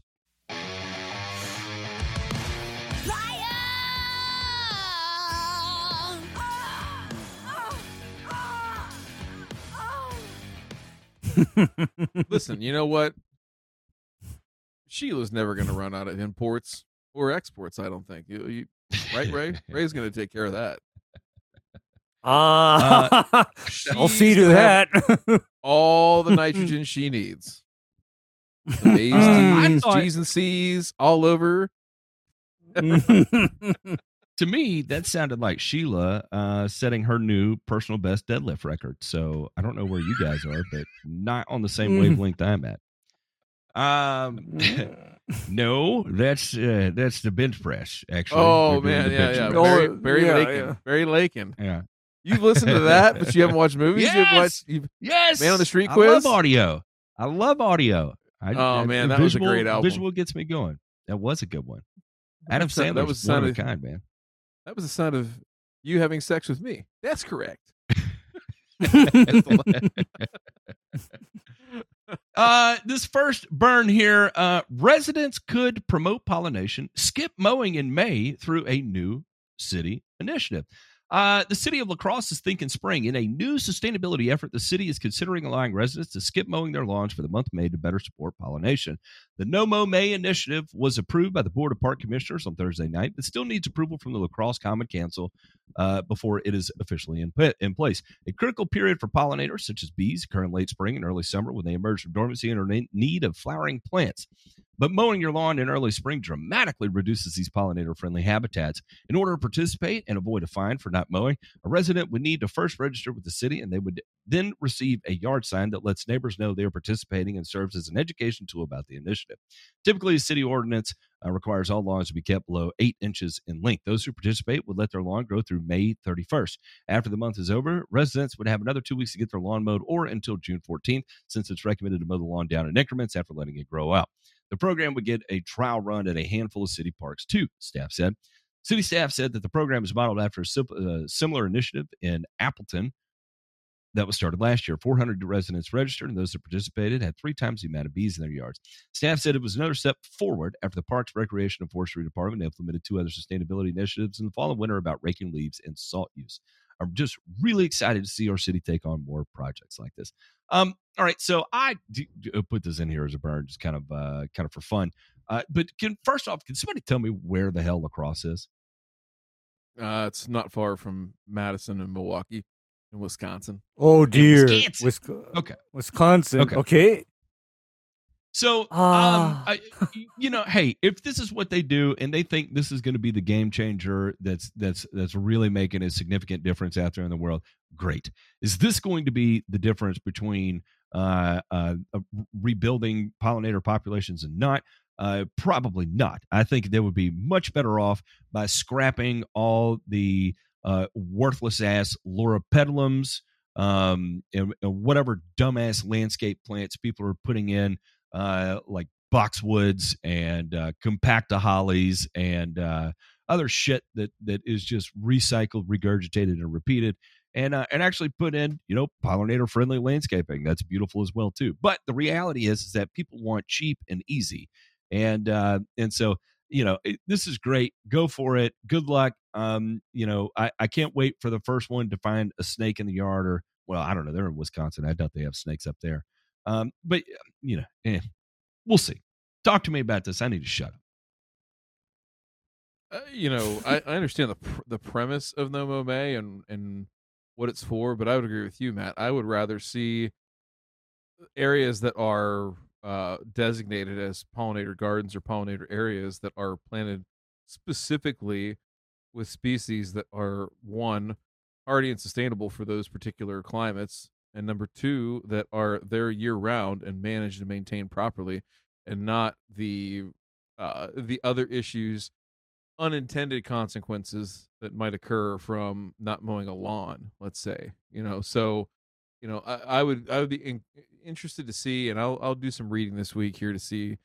Listen, you know what? Sheila's never going to run out of imports or exports, I don't think. You right, Ray? Ray's going to take care of that. I'll see to that. All the nitrogen she needs. The A's, T's, G's, and C's all over. To me, that sounded like Sheila setting her new personal best deadlift record. So I don't know where you guys are, but not on the same wavelength I'm at. No, that's the bench press, actually. Oh, man, yeah. Barry Lakin. Yeah. You've listened to that, but you haven't watched movies? Yes! Man on the Street Quiz? I love audio. Man, that was a great album. Visual gets me going. That was a good one. Adam Sandler, that was one of a kind, man. That was the sound of you having sex with me. That's correct. This first burn here, residents could promote pollination, skip mowing in May through a new city initiative. The city of La Crosse is thinking spring. In a new sustainability effort, the city is considering allowing residents to skip mowing their lawns for the month of May to better support pollination. The No Mow May initiative was approved by the Board of Park Commissioners on Thursday night, but still needs approval from the La Crosse Common Council before it is officially in place. A critical period for pollinators, such as bees, occur in late spring and early summer when they emerge from dormancy and are in need of flowering plants. But mowing your lawn in early spring dramatically reduces these pollinator-friendly habitats. In order to participate and avoid a fine for not mowing, a resident would need to first register with the city, and they would then receive a yard sign that lets neighbors know they are participating and serves as an education tool about the initiative. Typically, a city ordinance requires all lawns to be kept below 8 inches in length. Those who participate would let their lawn grow through May 31st. After the month is over, residents would have another 2 weeks to get their lawn mowed or until June 14th, since it's recommended to mow the lawn down in increments after letting it grow out. The program would get a trial run at a handful of city parks, too, staff said. City staff said that the program is modeled after a similar initiative in Appleton that was started last year. 400 residents registered, and those that participated had 3 times the amount of bees in their yards. Staff said it was another step forward after the Parks, Recreation, and Forestry Department implemented 2 other sustainability initiatives in the fall and winter about raking leaves and salt use. I'm just really excited to see our city take on more projects like this. All right, so I put this in here as a burn, just kind of for fun. But first off, can somebody tell me where the hell La Crosse is? It's not far from Madison and Milwaukee and Wisconsin. Oh, dear. Wisconsin. Okay. So, hey, if this is what they do and they think this is going to be the game changer that's really making a significant difference out there in the world, great. Is this going to be the difference between rebuilding pollinator populations and not? Probably not. I think they would be much better off by scrapping all the worthless ass loropetalums and whatever dumbass landscape plants people are putting in, like boxwoods and compacta hollies and other shit that is just recycled, regurgitated, and repeated. And actually put in, pollinator-friendly landscaping. That's beautiful as well, too. But the reality is that people want cheap and easy. And so, this is great. Go for it. Good luck. I can't wait for the first one to find a snake in the yard or, well, I don't know. They're in Wisconsin. I doubt they have snakes up there. But we'll see. Talk to me about this. I need to shut up. I understand the premise of No Mow May and what it's for, but I would agree with you, Matt. I would rather see areas that are designated as pollinator gardens or pollinator areas that are planted specifically with species that are, one, hardy and sustainable for those particular climates, and number two, that are there year-round and managed and maintained properly, and not the the other issues, unintended consequences that might occur from not mowing a lawn, let's say. You know, so, you know, I would be interested to see, and I'll do some reading this week here to see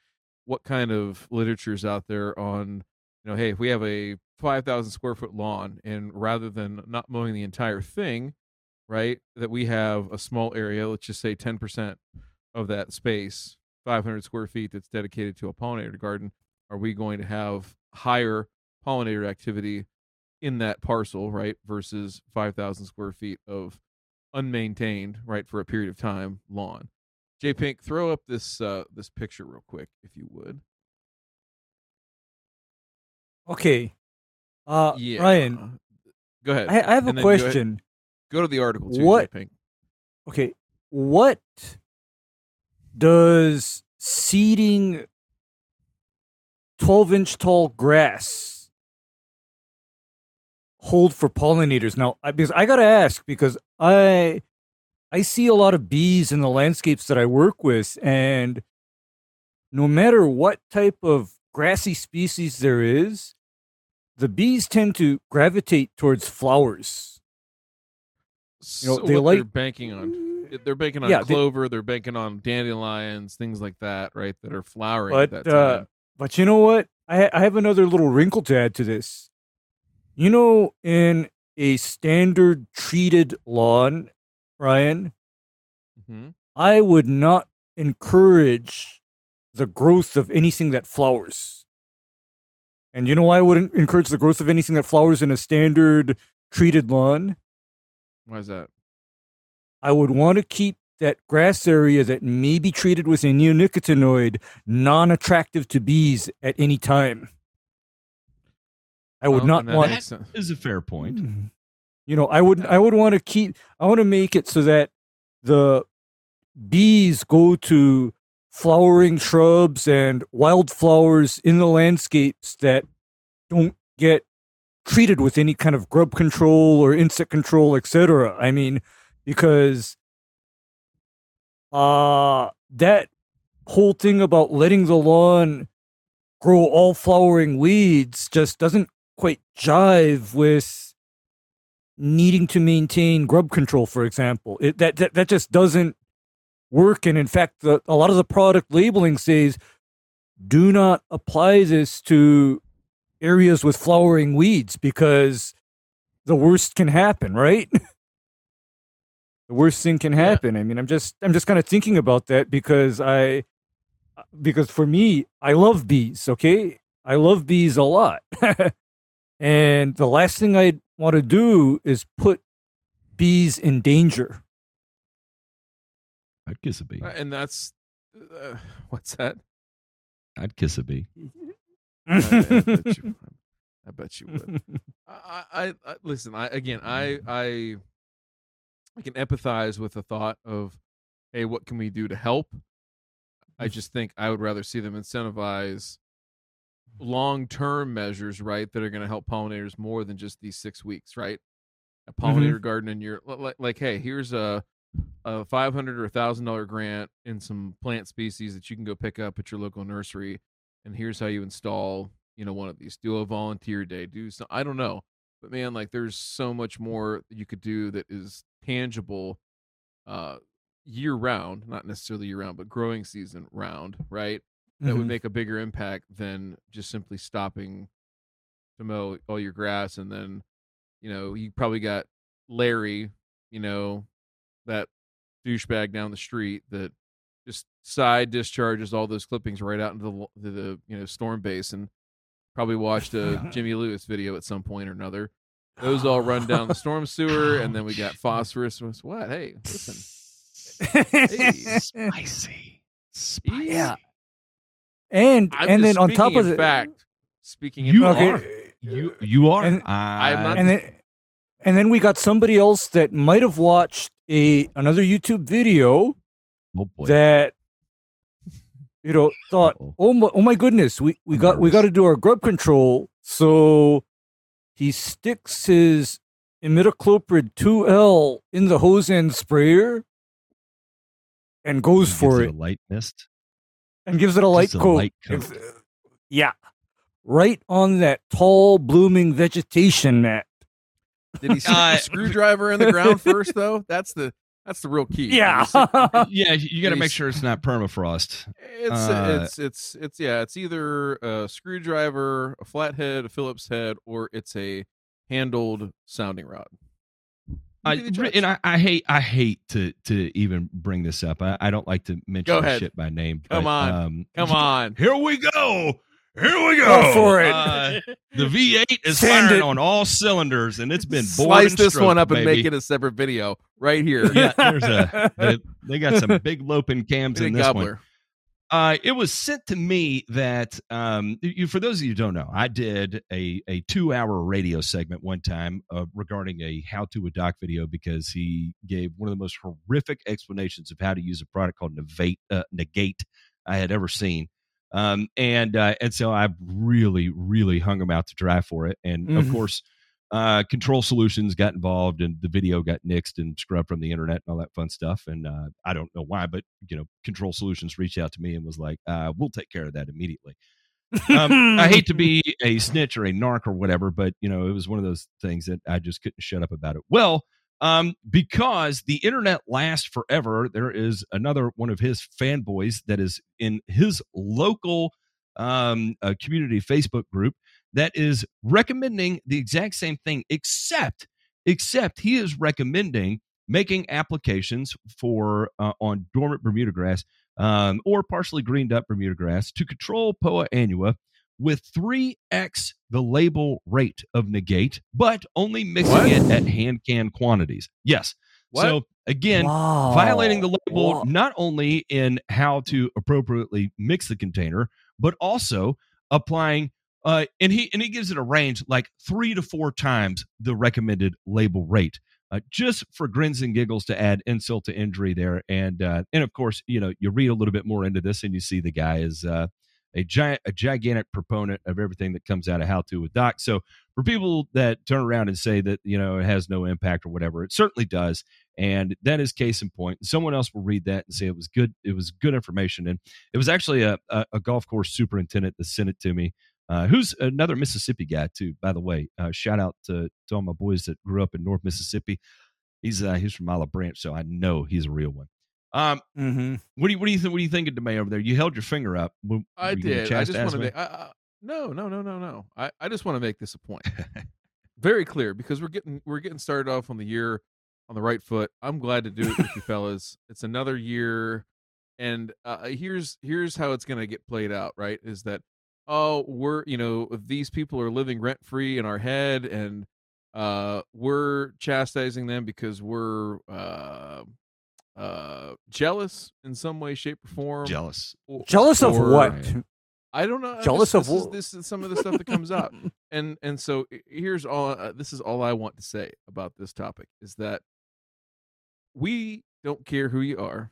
what kind of literature is out there on, you know, hey, if we have a 5,000 square foot lawn, and rather than not mowing the entire thing, right, that we have a small area, let's just say 10% of that space, 500 square feet, that's dedicated to a pollinator garden. Are we going to have higher pollinator activity in that parcel, right, versus 5,000 square feet of unmaintained, right, for a period of time lawn? J-Pink, throw up this this picture real quick, if you would. Okay. Yeah. Ryan, go ahead. I have a question. Go to the article too, J-Pink. Okay. What does seeding 12-inch tall grass hold for pollinators? Now, because I got to ask, because I see a lot of bees in the landscapes that I work with, and no matter what type of grassy species there is, the bees tend to gravitate towards flowers. You know, so they like, they're banking on. They're banking on clover. They're banking on dandelions, things like that, right? That are flowering at that time. But you know what? I have another little wrinkle to add to this. You know, in a standard treated lawn, Ryan, I would not encourage the growth of anything that flowers. And you know why I wouldn't encourage the growth of anything that flowers in a standard treated lawn? Why is that? I would want to keep that grass area that may be treated with a neonicotinoid non-attractive to bees at any time. I would not want. That is a fair point. You know, I would want to keep. I want to make it so that the bees go to flowering shrubs and wildflowers in the landscapes that don't get treated with any kind of grub control or insect control, etc. I mean, because that whole thing about letting the lawn grow all flowering weeds just doesn't quite jive with needing to maintain grub control, for example. That just doesn't work. And in fact, a lot of the product labeling says, do not apply this to areas with flowering weeds because the worst can happen, right? The worst thing can happen. Yeah. I mean, I'm just kind of thinking about that because for me, I love bees. Okay. I love bees a lot. And the last thing I'd want to do is put bees in danger. I'd kiss a bee. And that's, what's that? I'd kiss a bee. I bet you would. I listen, I can empathize with the thought of, hey, what can we do to help? I just think I would rather see them incentivize long-term measures, right, that are going to help pollinators more than just these 6 weeks, right? A pollinator garden in your, like, hey, here's a $500 or $1,000 grant in some plant species that you can go pick up at your local nursery, and here's how you install, you know, one of these. Do a volunteer day. Do some, I don't know. But, man, like, there's so much more that you could do that is tangible year-round, not necessarily year-round, but growing season round, right? That would make a bigger impact than just simply stopping to mow all your grass. And then, you know, you probably got Larry, you know, that douchebag down the street that just side discharges all those clippings right out into the you know, storm basin. Probably watched a Jimmy Lewis video at some point or another. Those all run down the storm sewer, and then we got phosphorus. What? Hey, listen. Hey. Spicy. Yeah. And then on top of the fact, speaking in fact, you are. And then we got somebody else that might have watched another YouTube video Oh boy. That, you know, thought, oh my goodness, we got to do our grub control. So he sticks his imidacloprid 2L in the hose end sprayer and goes for it. A light mist. And gives it a light coat. Yeah. Right on that tall, blooming vegetation, Matt. Did he stick the screwdriver in the ground first, though? That's the real key. Yeah. You got to make sure it's not permafrost. It's either a screwdriver, a flathead, a Phillips head, or it's a handled sounding rod. I hate to even bring this up. I don't like to mention shit by name. Come on. Here we go. Go for it. The V8 is firing on all cylinders, and it's been born. Slice this one up and make it a separate video right here. Yeah, they got some big loping cams in this one. It was sent to me that, for those of you who don't know, I did a 2-hour radio segment one time regarding a how to a doc video because he gave one of the most horrific explanations of how to use a product called Negate I had ever seen. And so I really, really hung him out to dry for it. And of course, Control Solutions got involved and the video got nixed and scrubbed from the internet and all that fun stuff. And I don't know why, but you know, Control Solutions reached out to me and was like, we'll take care of that immediately. I hate to be a snitch or a narc or whatever, but you know, it was one of those things that I just couldn't shut up about it. Well, because the internet lasts forever, there is another one of his fanboys that is in his local community Facebook group that is recommending the exact same thing, except he is recommending making applications for on dormant Bermuda grass or partially greened up Bermuda grass to control Poa annua with 3x the label rate of Negate, but only mixing it at hand can quantities. Yes. What? So again, violating the label not only in how to appropriately mix the container, but also applying and he gives it a range like 3 to 4 times the recommended label rate, just for grins and giggles to add insult to injury there. And of course, you know, you read a little bit more into this and you see the guy is a gigantic proponent of everything that comes out of How To With Doc. So for people that turn around and say that, you know, it has no impact or whatever, it certainly does. And that is case in point. Someone else will read that and say it was good. It was good information. And it was actually a golf course superintendent that sent it to me, who's another Mississippi guy too, by the way. Shout out to all my boys that grew up in North Mississippi. He's from Olive Branch, so I know he's a real one. What do you think of DeMay over there? You held your finger up. I did. I just want to make, no. I just want to make this a point. Very clear, because we're getting started off on the year on the right foot. I'm glad to do it with you fellas. It's another year. And, here's how it's going to get played out, right? Is that, these people are living rent free in our head and, we're chastising them because we're, jealous in some way, shape, or form. Jealous of what? I don't know. Jealous of what? This is some of the stuff that comes up, and so here's all. This is all I want to say about this topic is that we don't care who you are.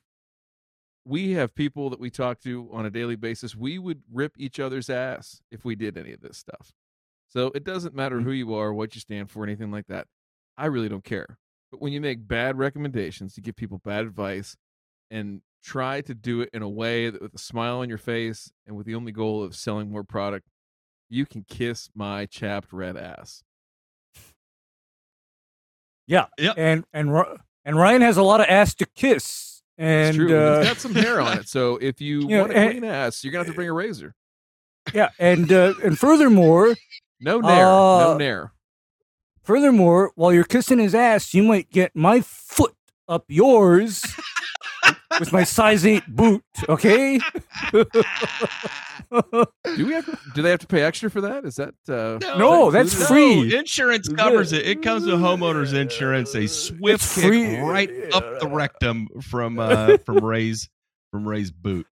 We have people that we talk to on a daily basis. We would rip each other's ass if we did any of this stuff. So it doesn't matter who you are, what you stand for, anything like that. I really don't care. But when you make bad recommendations, you give people bad advice and try to do it in a way that with a smile on your face and with the only goal of selling more product, you can kiss my chapped red ass. Yeah. Yep. And Ryan has a lot of ass to kiss. And it's true. He's got some hair on it. So if you want a clean ass, you're going to have to bring a razor. Yeah. And furthermore, no nair. Furthermore, while you're kissing his ass, you might get my foot up yours with my size 8 boot. Okay. Do they have to pay extra for that? Is that no? That's free. No, insurance covers it. It comes with homeowners insurance. A swift kick right up the rectum from Ray's boot.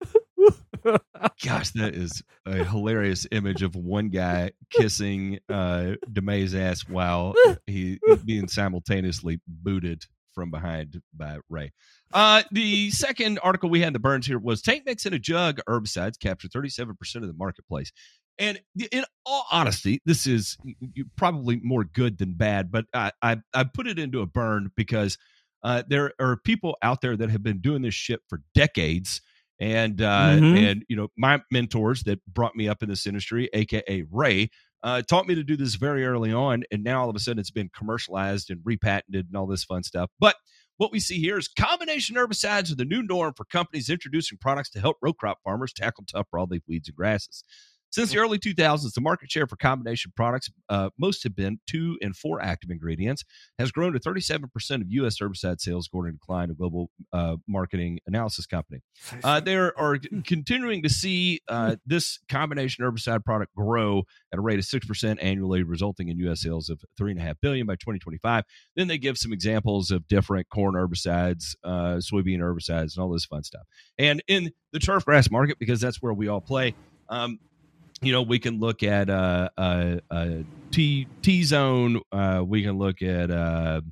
Gosh, that is a hilarious image of one guy kissing DeMay's ass while he's being simultaneously booted from behind by Ray. The second article we had in the Burns here was tank mix in a jug herbicides capture 37% of the marketplace. And in all honesty, this is probably more good than bad, but I put it into a burn because there are people out there that have been doing this shit for decades. And, and you know, my mentors that brought me up in this industry, AKA Ray, taught me to do this very early on. And now all of a sudden it's been commercialized and repatented and all this fun stuff. But what we see here is combination herbicides are the new norm for companies introducing products to help row crop farmers tackle tough broadleaf weeds and grasses. Since the early 2000s, the market share for combination products, most have been 2 and 4 active ingredients, has grown to 37% of U.S. herbicide sales, according to Klein, a global marketing analysis company. They are continuing to see this combination herbicide product grow at a rate of 6% annually, resulting in U.S. sales of $3.5 billion by 2025. Then they give some examples of different corn herbicides, soybean herbicides, and all this fun stuff. And in the turf grass market, because that's where we all play, you know, we can look at T-Zone, we can look at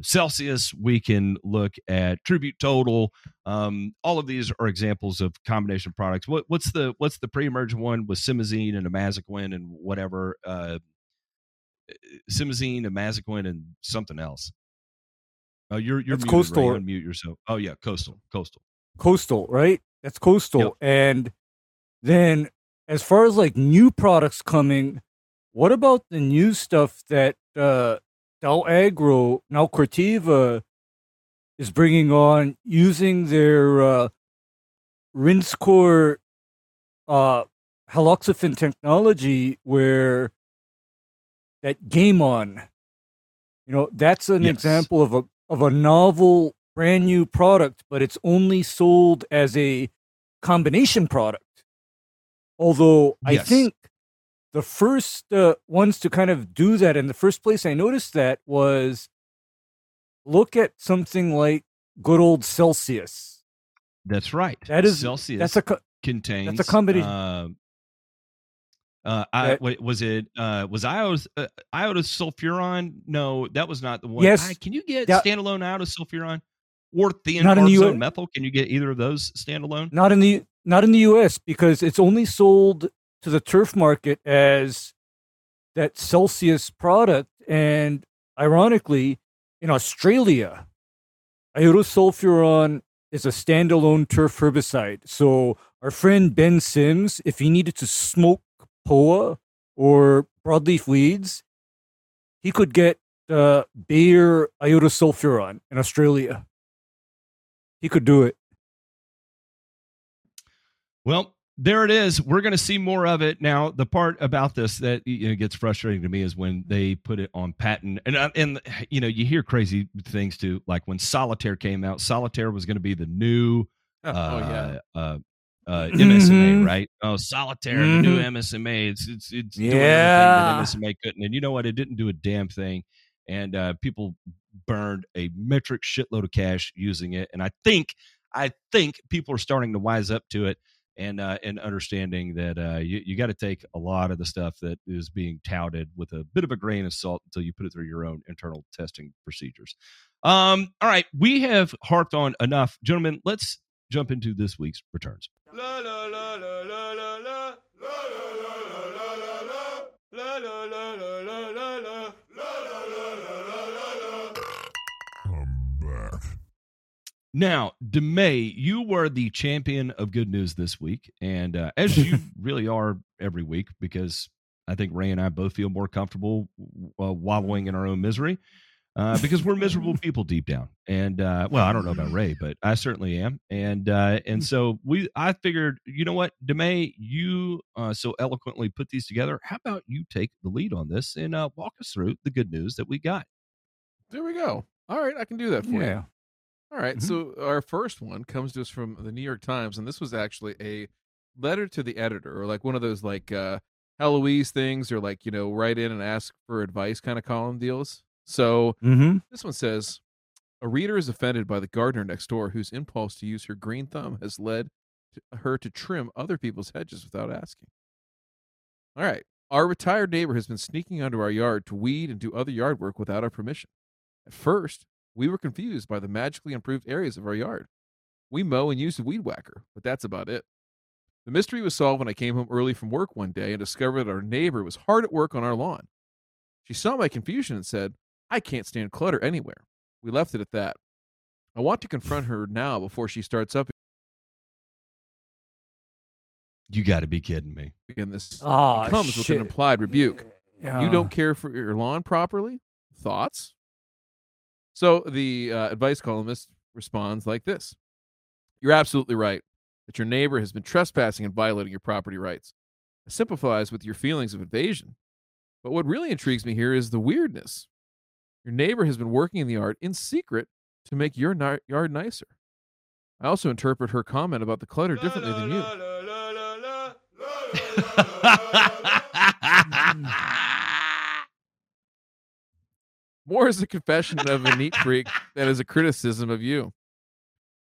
Celsius, we can look at Tribute Total. All of these are examples of combination products. What's the pre-emerge one with simazine and Imazoquin and whatever? Simazine, Imazoquin, and something else. Oh, you're muted, Coastal. Ray, unmute yourself. Oh yeah, Coastal, right? That's Coastal. Yep. And then, as far as like new products coming, what about the new stuff that Del Agro, now Corteva, is bringing on using their Rinskor haloxifen technology, where that Gamon, you know, that's an example of a novel, brand new product, but it's only sold as a combination product. Although I think the first ones to kind of do that, and the first place I noticed that was look at something like good old Celsius. That's right. That is Celsius. Contains. That's a combination. Was Iodosulfuron? No, that was not the one. Yes. Can you get standalone Iodosulfuron or theanfluorzone methyl? Can you get either of those standalone? Not in the U.S. because it's only sold to the turf market as that Celsius product. And ironically, in Australia, iodosulfuron is a standalone turf herbicide. So our friend Ben Sims, if he needed to smoke POA or broadleaf weeds, he could get Bayer iodosulfuron in Australia. He could do it. Well, there it is. We're going to see more of it. Now, the part about this that gets frustrating to me is when they put it on patent. And you know, you hear crazy things too, like when Solitaire came out, Solitaire was going to be the new MSMA, right? Oh, Solitaire, the new MSMA. It's doing everything that MSMA couldn't. And you know what? It didn't do a damn thing. And people burned a metric shitload of cash using it. And I think people are starting to wise up to it. And understanding that you got to take a lot of the stuff that is being touted with a bit of a grain of salt until you put it through your own internal testing procedures. All right, we have harped on enough. Gentlemen, let's jump into this week's returns. La, la, la, la, la, la, la, la, la, la, la, la, la. Now, DeMay, you were the champion of good news this week, and as you really are every week, because I think Ray and I both feel more comfortable wallowing in our own misery, because we're miserable people deep down. And well, I don't know about Ray, but I certainly am. And so I figured, you know what, DeMay, you so eloquently put these together. How about you take the lead on this and walk us through the good news that we got? There we go. All right, I can do that for you. All right, so our first one comes to us from the New York Times, and this was actually a letter to the editor, or like one of those like Heloise things, or like, you know, write in and ask for advice kind of column deals. So this one says, a reader is offended by the gardener next door whose impulse to use her green thumb has led her to trim other people's hedges without asking. All right, our retired neighbor has been sneaking onto our yard to weed and do other yard work without our permission. At first, We were confused by the magically improved areas of our yard. We mow and use the weed whacker, but that's about it. The mystery was solved when I came home early from work one day and discovered that our neighbor was hard at work on our lawn. She saw my confusion and said, "I can't stand clutter anywhere." We left it at that. I want to confront her now before she starts up. You got to be kidding me. And this comes with an implied rebuke. Yeah. You don't care for your lawn properly? Thoughts? So the advice columnist responds like this. You're absolutely right that your neighbor has been trespassing and violating your property rights. I sympathize with your feelings of invasion. But what really intrigues me here is the weirdness. Your neighbor has been working in the yard in secret to make your yard nicer. I also interpret her comment about the clutter differently than you. More is a confession of a neat freak than is a criticism of you.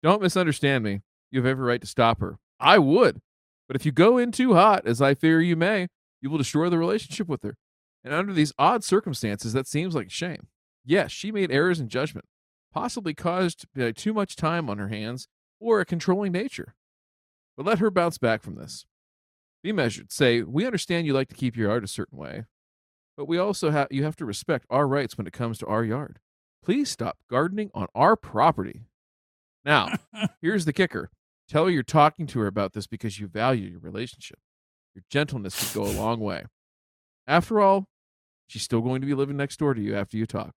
Don't misunderstand me. You have every right to stop her. I would. But if you go in too hot, as I fear you may, you will destroy the relationship with her. And under these odd circumstances, that seems like a shame. Yes, she made errors in judgment, possibly caused too much time on her hands or a controlling nature. But let her bounce back from this. Be measured. Say, we understand you like to keep your yard a certain way, but we also you have to respect our rights when it comes to our yard. Please stop gardening on our property. Now, here's the kicker. Tell her you're talking to her about this because you value your relationship. Your gentleness would go a long way. After all, she's still going to be living next door to you after you talk.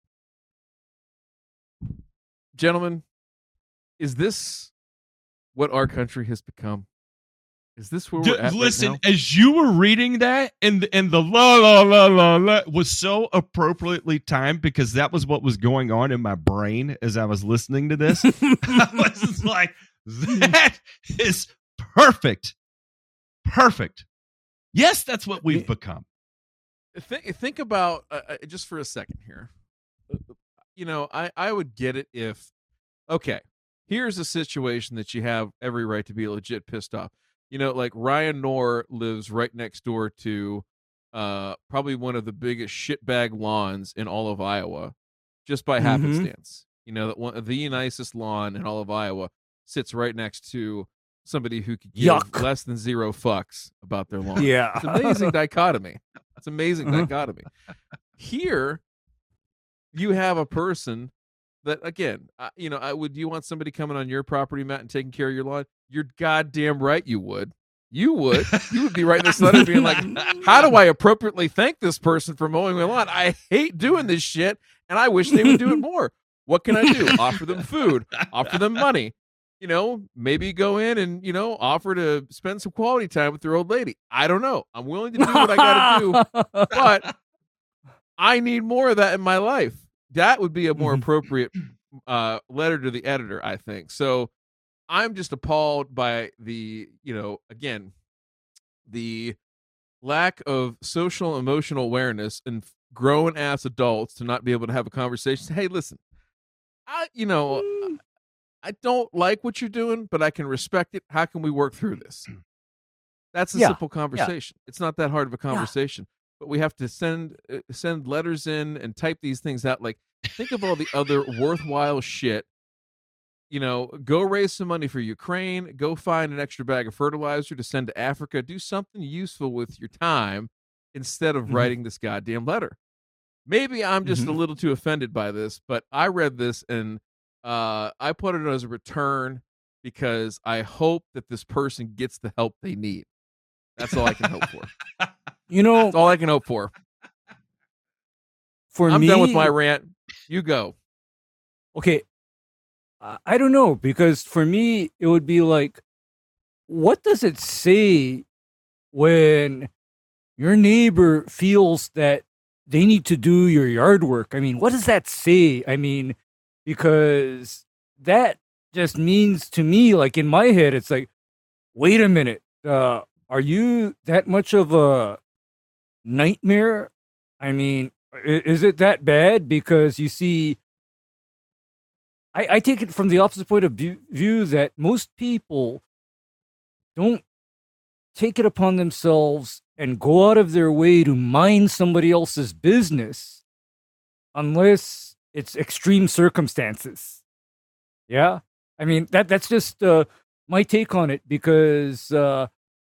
Gentlemen, is this what our country has become? Is this where we're at? Listen, right now? As you were reading that, and the la la la la la was so appropriately timed because that was what was going on in my brain as I was listening to this. I was like, that is perfect. Perfect. Yes, that's what we've become. Think about just for a second here. You know, I would get it if, okay, here's a situation that you have every right to be legit pissed off. You know, like Ryan Knorr lives right next door to probably one of the biggest shitbag lawns in all of Iowa, just by happenstance. You know, that one, the nicest lawn in all of Iowa sits right next to somebody who could give less than zero fucks about their lawn. Yeah. It's an amazing dichotomy. It's amazing dichotomy. Here, you have a person that, again, you know, would you want somebody coming on your property, Matt, and taking care of your lawn? You're goddamn right you would. You would be writing this letter being like, how do I appropriately thank this person for mowing my lawn? I hate doing this shit, and I wish they would do it more. What can I do? Offer them food. Offer them money. You know, maybe go in and, you know, offer to spend some quality time with your old lady. I don't know. I'm willing to do what I got to do, but I need more of that in my life. That would be a more appropriate letter to the editor, I think. So I'm just appalled by the, you know, again, the lack of social emotional awareness and grown ass adults to not be able to have a conversation. Hey, listen, I don't like what you're doing, but I can respect it. How can we work through this? That's a simple conversation. Yeah. It's not that hard of a conversation. Yeah. But we have to send letters in and type these things out. Like, think of all the other worthwhile shit. You know, go raise some money for Ukraine. Go find an extra bag of fertilizer to send to Africa. Do something useful with your time instead of writing this goddamn letter. Maybe I'm just a little too offended by this, but I read this and I put it as a return because I hope that this person gets the help they need. That's all I can hope for. You know, that's all I can hope for. For I'm done with my rant. You go. Okay. I don't know, because for me, it would be like, what does it say when your neighbor feels that they need to do your yard work? I mean, what does that say? I mean, because that just means to me, like in my head, it's like, wait a minute. Are you that much of a nightmare? I mean, is it that bad? Because you see, I take it from the opposite point of view that most people don't take it upon themselves and go out of their way to mind somebody else's business unless It's extreme circumstances. Yeah. I mean, that's just my take on it, because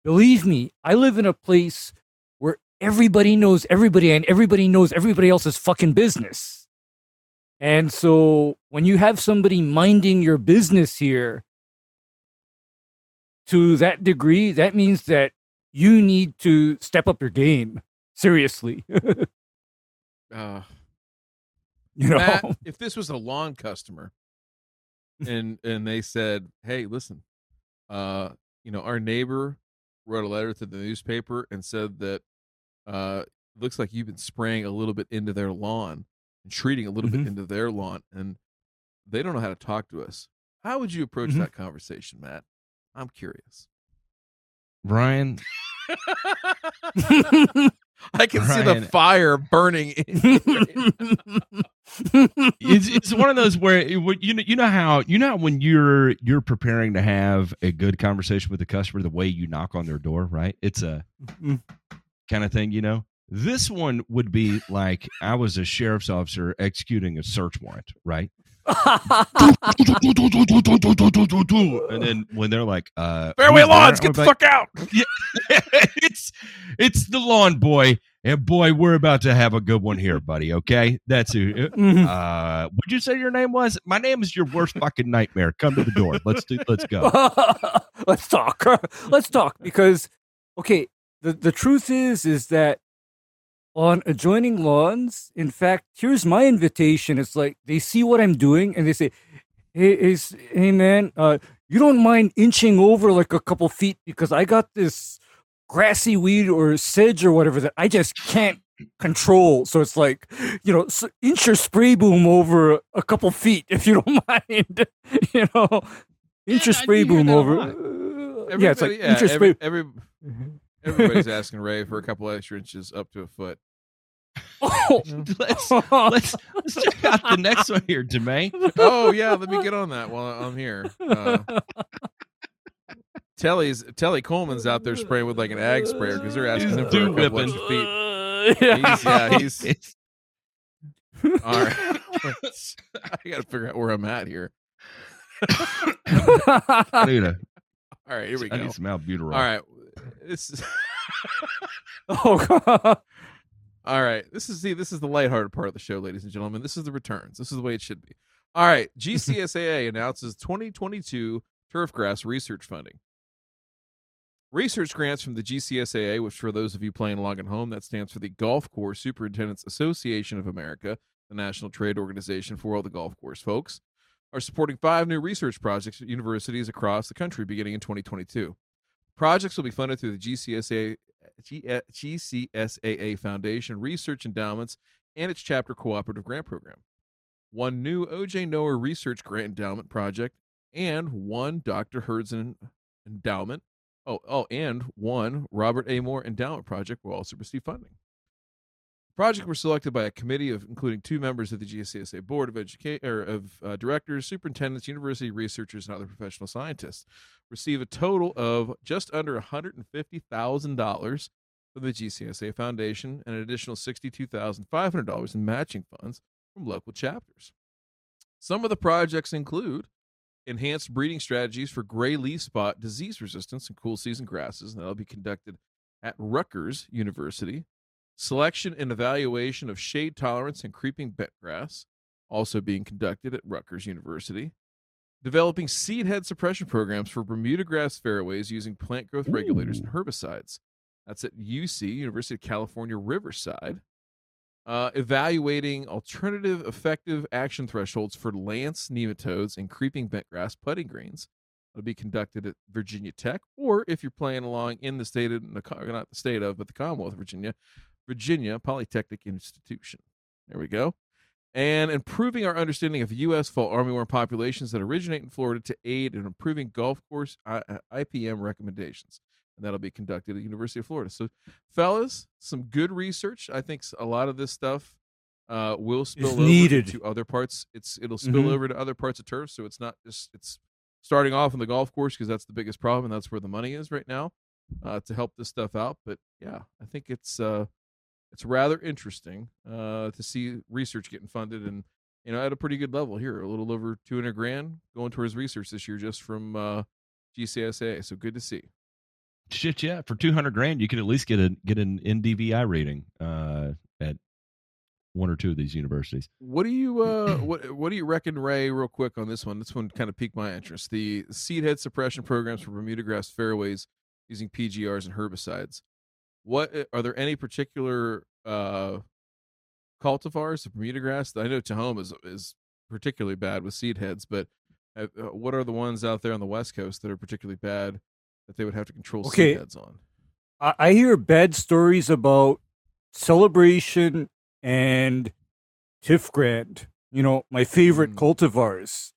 believe me, I live in a place where everybody knows everybody and everybody knows everybody else's fucking business. And so when you have somebody minding your business here to that degree, that means that you need to step up your game. Seriously. You know, Matt, if this was a lawn customer and they said, hey, listen, you know, our neighbor wrote a letter to the newspaper and said that it looks like you've been spraying a little bit into their lawn and treating a little bit into their lawn, and they don't know how to talk to us. How would you approach that conversation, Matt? I'm curious. Ryan. I can see the fire burning. It's one of those where you know how when you're preparing to have a good conversation with the customer, the way you knock on their door, right? It's a kind of thing, you know. This one would be like I was a sheriff's officer executing a search warrant, right? And then when they're like, fairway lawns, get the fuck out. Yeah. It's the lawn boy, and boy, we're about to have a good one here, buddy. Okay, that's who. Would you say your name was? My name is your worst fucking nightmare. Come to the door. Let's go. Let's talk. Let's talk, because okay, the truth is that on adjoining lawns, in fact, here's my invitation. It's like they see what I'm doing and they say, hey man, you don't mind inching over like a couple feet because I got this grassy weed or sedge or whatever that I just can't control. So it's like, you know, so inch your spray boom over a couple feet if you don't mind. You know, inch your spray boom over. Yeah, it's like inch your spray boom. Everybody's asking Ray for a couple extra inches up to a foot. Oh, let's check out the next one here, DeMay. Oh yeah, let me get on that while I'm here. Telly Coleman's out there spraying with like an ag sprayer because they're asking him for a couple extra feet. He's all right. I gotta figure out where I'm at here. All right, here we go. I need some albuterol. All right. All right. This is the lighthearted part of the show, ladies and gentlemen. This is the returns. This is the way it should be. All right. GCSAA announces 2022 turfgrass research funding. Research grants from the GCSAA, which for those of you playing along at home, that stands for the Golf Course Superintendents Association of America, the national trade organization for all the golf course folks, are supporting 5 new research projects at universities across the country beginning in 2022. Projects will be funded through the GCSAA Foundation, Research Endowments, and its Chapter Cooperative Grant Program. 1 new O.J. Noah Research Grant Endowment Project, and 1 Dr. Herzen Endowment, and 1 Robert A. Moore Endowment Project will also receive funding. The project were selected by a committee including 2 members of the GCSA Board of Directors, superintendents, university researchers, and other professional scientists. Receive a total of just under $150,000 from the GCSA Foundation and an additional $62,500 in matching funds from local chapters. Some of the projects include enhanced breeding strategies for gray leaf spot disease resistance and cool season grasses, and that'll be conducted at Rutgers University. Selection and evaluation of shade tolerance and creeping bentgrass, also being conducted at Rutgers University. Developing seed head suppression programs for Bermuda grass fairways using plant growth regulators and herbicides. That's at UC, University of California, Riverside. Evaluating alternative effective action thresholds for lance nematodes and creeping bentgrass putting greens. It'll be conducted at Virginia Tech, or if you're playing along in the state of, not the state of, but the Commonwealth of Virginia, Virginia Polytechnic Institution. There we go. And improving our understanding of U.S. fall armyworm populations that originate in Florida to aid in improving golf course IPM recommendations. And that'll be conducted at the University of Florida. So, fellas, some good research. I think a lot of this stuff will spill over to other parts. It'll spill over to other parts of turf, so it's not just it's starting off on the golf course because that's the biggest problem and that's where the money is right now to help this stuff out. But yeah, I think it's rather interesting to see research getting funded, and you know, at a pretty good level here, a little over 200 grand going towards research this year just from GCSAA. So good to see. Shit, yeah. For 200 grand, you could at least get an NDVI rating at one or two of these universities. What do you what do you reckon, Ray, real quick on this one? This one kind of piqued my interest. The seed head suppression programs for Bermuda grass fairways using PGRs and herbicides. What are there any particular cultivars of Bermuda grass? I know Tahoma is particularly bad with seed heads, but what are the ones out there on the West Coast that are particularly bad that they would have to control seed heads on? I hear bad stories about Celebration and Tiff Grand, you know, my favorite cultivars.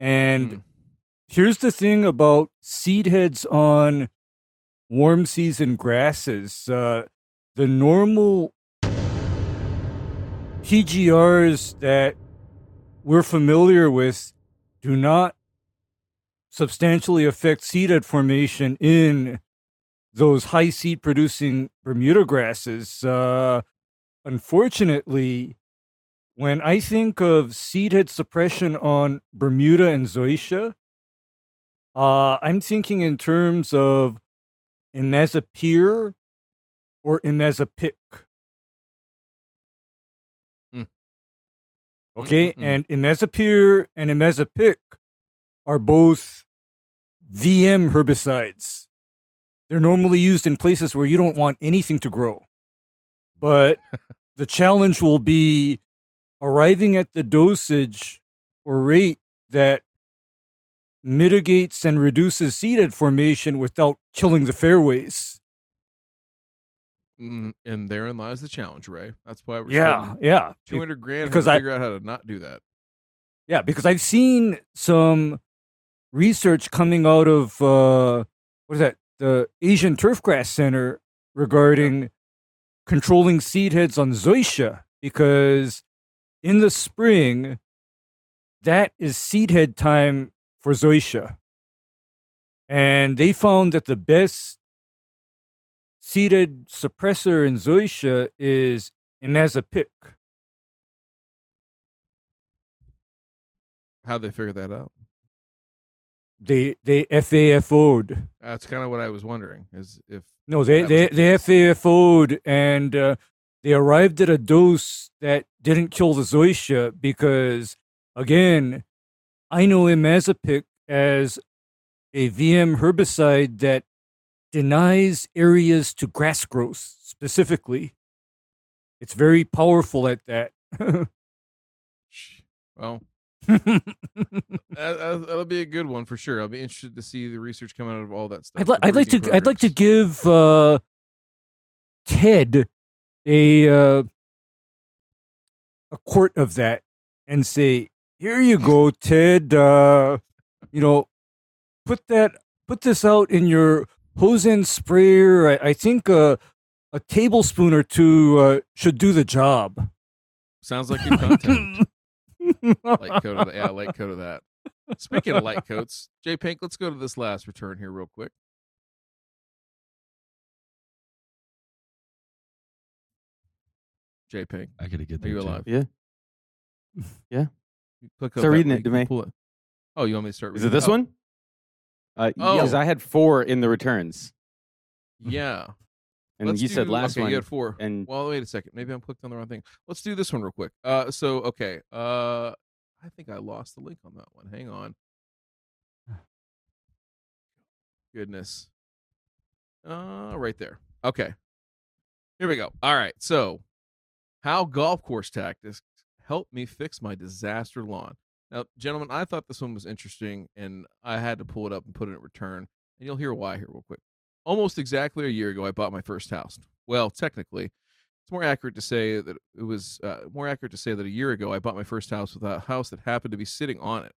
And here's the thing about seed heads on warm season grasses. The normal PGRs that we're familiar with do not substantially affect seed head formation in those high seed producing Bermuda grasses. Unfortunately, when I think of seed head suppression on Bermuda and Zoysia, I'm thinking in terms of Imazapir or Imazapic. Okay, and Imazapir and Imazapic are both VM herbicides. They're normally used in places where you don't want anything to grow. But the challenge will be arriving at the dosage or rate that mitigates and reduces seed head formation without killing the fairways. And therein lies the challenge, Ray. That's why we're spending 200 grand to figure out how to not do that. Yeah, because I've seen some research coming out of the Asian Turfgrass Center regarding controlling seed heads on Zoysia, because in the spring, that is seed head time for Zoysia. And they found that the best seed head suppressor in Zoysia is Imazapic. How'd they figure that out? They FAFO'd. That's kind of what I was wondering. They FAFO'd, and they arrived at a dose that didn't kill the Zoysia because, again, I know Imazapic as a VM herbicide that denies areas to grass growth specifically. It's very powerful at that. Well, that'll be a good one for sure. I'll be interested to see the research come out of all that stuff. I'd like to give Ted a quart of that and say, "Here you go, Ted. You know, put this out in your Hosen sprayer. I think a tablespoon or two should do the job." Sounds like your content. Light coat of that. Yeah, light coat of that. Speaking of light coats, J-Pink, let's go to this last return here real quick. J-Pink, I gotta get that. Are you alive? Yeah. Start reading it to me. Oh, you want me to start reading? Is it this one? Because I had 4 in the returns. Yeah. And let's said last one. You had 4. And well, wait a second. Maybe I'm clicked on the wrong thing. Let's do this one real quick. I think I lost the link on that one. Hang on. Goodness. Right there. Okay. Here we go. All right. So, how golf course tactics helped me fix my disaster lawn. Now, gentlemen, I thought this one was interesting, and I had to pull it up and put it in return. And you'll hear why here real quick. Almost exactly a year ago, I bought my first house. Well, technically, it's more accurate to say that it was more accurate to say that a year ago, I bought my first house with a house that happened to be sitting on it.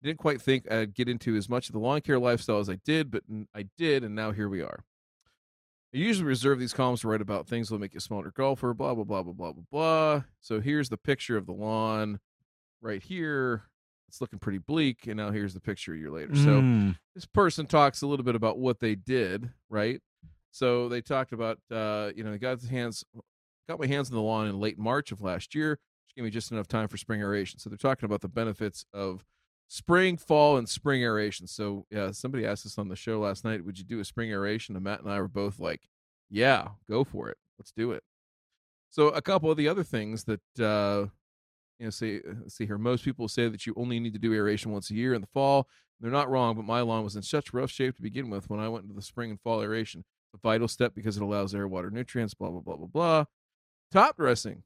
Didn't quite think I'd get into as much of the lawn care lifestyle as I did, but I did, and now here we are. I usually reserve these columns to write about things that'll make you a smarter golfer, blah, blah, blah, blah, blah, blah, blah. So here's the picture of the lawn right here. It's looking pretty bleak, and now here's the picture a year later. So this person talks a little bit about what they did, right? So they talked about, they got my hands on the lawn in late March of last year, give me just enough time for spring aeration. So they're talking about the benefits of spring, fall, and spring aeration. So yeah, somebody asked us on the show last night, would you do a spring aeration? And Matt and I were both like, yeah, go for it. Let's do it. So a couple of the other things that, you know, say, let's see here. Most people say that you only need to do aeration once a year in the fall. They're not wrong, but my lawn was in such rough shape to begin with when I went into the spring and fall aeration. A vital step because it allows air, water, nutrients, blah, blah, blah, blah, blah. Top dressing.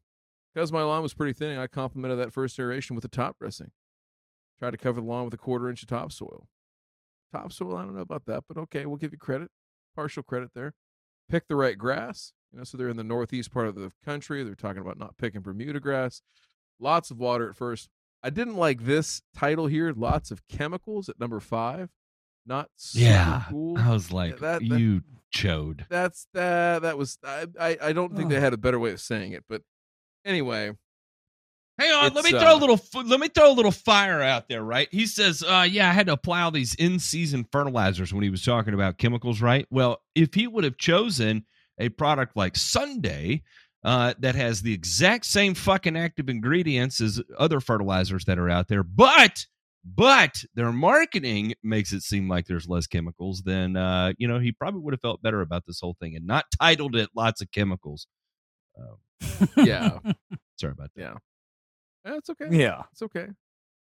Because my lawn was pretty thin, I complemented that first aeration with a top dressing. Try to cover the lawn with a 1/4 inch of topsoil. Topsoil, I don't know about that, but okay, we'll give you credit. Partial credit there. Pick the right grass. You know, so they're in the northeast part of the country. They're talking about not picking Bermuda grass. Lots of water at first. I didn't like this title here. Lots of chemicals at number 5. Not super cool. I was like, you chode. That's that. That was. I don't think they had a better way of saying it. But anyway, hang on. Let me throw a little. Let me throw a little fire out there. Right? He says, "Yeah, I had to apply all these in-season fertilizers when he was talking about chemicals." Right? Well, if he would have chosen a product like Sunday. That has the exact same fucking active ingredients as other fertilizers that are out there, but their marketing makes it seem like there's less chemicals, then you know, he probably would have felt better about this whole thing and not titled it "Lots of Chemicals." Yeah, sorry about that. Yeah, that's okay. Yeah, it's okay.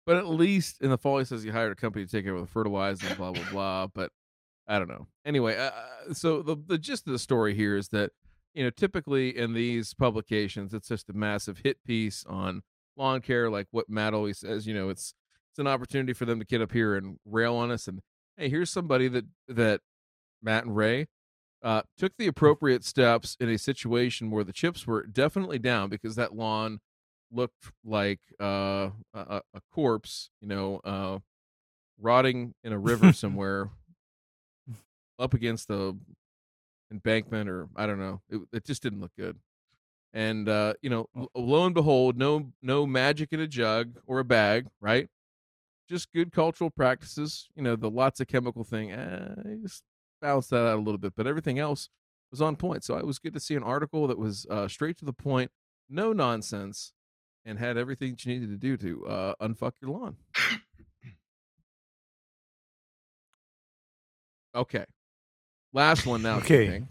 But at least in the fall, he says he hired a company to take over the fertilizer, and blah blah blah. But I don't know. Anyway, so the gist of the story here is that, you know, typically in these publications, it's just a massive hit piece on lawn care, like what Matt always says. You know, it's an opportunity for them to get up here and rail on us. And hey, here's somebody that Matt and Ray took the appropriate steps in a situation where the chips were definitely down, because that lawn looked like a corpse, you know, rotting in a river somewhere up against the embankment, or I don't know, it just didn't look good. And you know, lo and behold, no magic in a jug or a bag, right? Just good cultural practices. You know, the lots of chemical thing, just balanced that out a little bit, but everything else was on point. So it was good to see an article that was straight to the point, no nonsense, and had everything that you needed to do to unfuck your lawn. Okay. Last one now. Okay.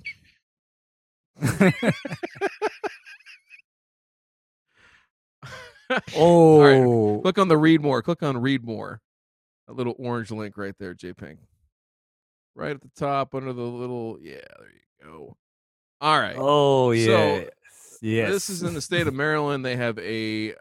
Oh, right. Click on the read more. Click on read more. A little orange link right there, J-Pink. Right at the top under the little, yeah, there you go. All right. Oh, yeah. So, yes. This is in the state of Maryland. They have a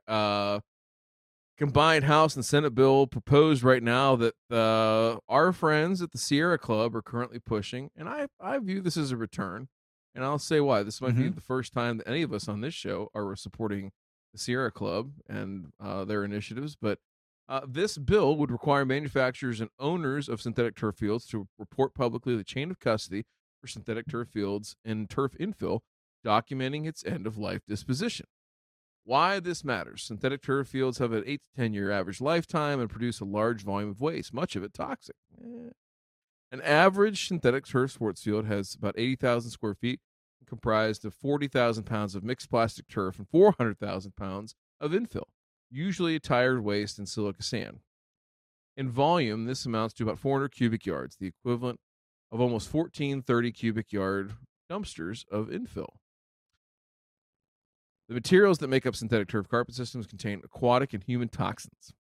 combined House and Senate bill proposed right now that our friends at the Sierra Club are currently pushing, and I view this as a return, and I'll say why. This might be the first time that any of us on this show are supporting the Sierra Club and their initiatives, but this bill would require manufacturers and owners of synthetic turf fields to report publicly the chain of custody for synthetic turf fields and turf infill, documenting its end-of-life disposition. Why this matters: synthetic turf fields have an 8 to 10-year average lifetime and produce a large volume of waste, much of it toxic. An average synthetic turf sports field has about 80,000 square feet, comprised of 40,000 pounds of mixed plastic turf and 400,000 pounds of infill, usually tired waste and silica sand. In volume, this amounts to about 400 cubic yards, the equivalent of almost 1430 cubic yard dumpsters of infill. The materials that make up synthetic turf carpet systems contain aquatic and human toxins.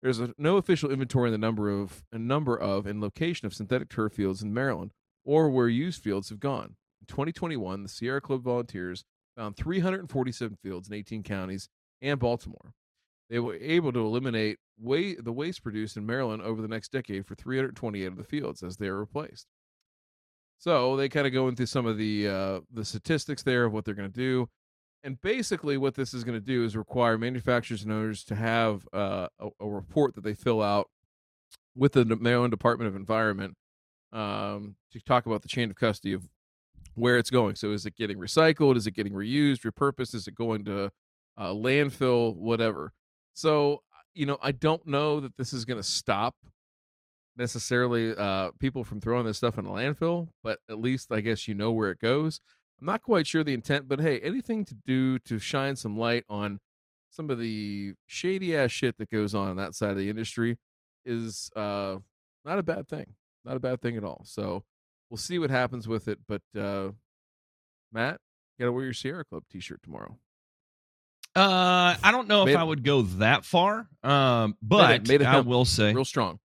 There's no official inventory in the number of and location of synthetic turf fields in Maryland or where used fields have gone. In 2021, the Sierra Club volunteers found 347 fields in 18 counties and Baltimore. They were able to eliminate the waste produced in Maryland over the next decade for 328 of the fields as they are replaced. So they kind of go into some of the statistics there of what they're going to do. And basically what this is going to do is require manufacturers and owners to have a report that they fill out with the Maryland Department of Environment to talk about the chain of custody of where it's going. So is it getting recycled? Is it getting reused, repurposed? Is it going to landfill, whatever? So, you know, I don't know that this is going to stop necessarily people from throwing this stuff in a landfill, but at least I guess you know where it goes. I'm not quite sure the intent, but hey, anything to do to shine some light on some of the shady ass shit that goes on that side of the industry is not a bad thing. Not a bad thing at all. So we'll see what happens with it. But Matt, you got to wear your Sierra Club t-shirt tomorrow. I don't know if I would go that far, but I will say real strong.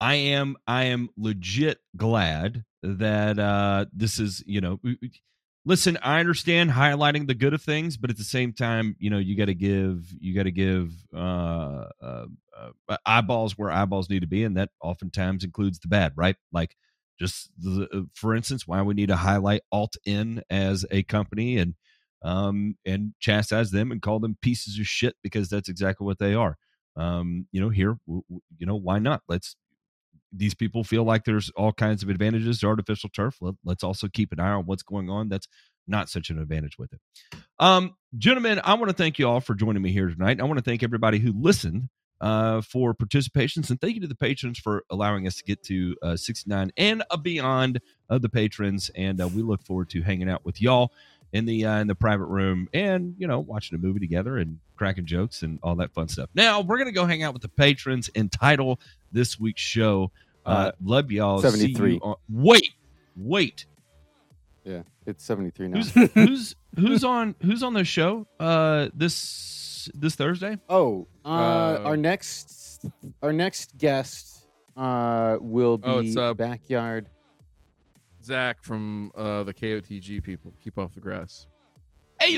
I am legit glad that this is, you know, listen, I understand highlighting the good of things, but at the same time, you know, you got to give eyeballs where eyeballs need to be. And that oftentimes includes the bad, right? Like just for instance, why we need to highlight Alt-N as a company and chastise them and call them pieces of shit, because that's exactly what they are. You know, here, you know, why not? These people feel like there's all kinds of advantages to artificial turf. Let's also keep an eye on what's going on. That's not such an advantage with it. Gentlemen, I want to thank you all for joining me here tonight. I want to thank everybody who listened for participations, and thank you to the patrons for allowing us to get to 69 and beyond of the patrons. And we look forward to hanging out with y'all in the private room, and you know, watching a movie together and cracking jokes and all that fun stuff. Now we're gonna go hang out with the patrons and title this week's show. Love y'all. 73. See you on... Wait. Yeah, it's 73 now. Who's on the show? This Thursday. Oh, our next guest will be Backyard. Zach from the KOTG people. Keep Off the Grass. Hey,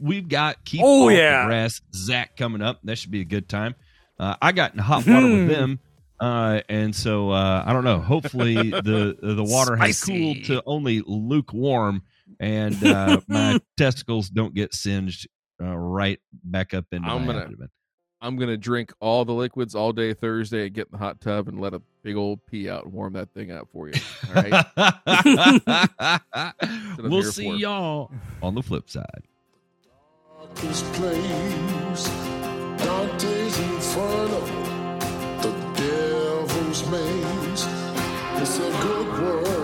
we've got Keep Off the Grass Zach coming up. That should be a good time. I got in hot water with them, and so I don't know. Hopefully the water has cooled to only lukewarm, and my testicles don't get singed right back up into my abdomen. I'm going to drink all the liquids all day Thursday, get in the hot tub, and let a big old pee out and warm that thing up for you. All right? We'll see y'all on the flip side. Darkest place, Dante's Inferno, the devil's maze. It's a good world.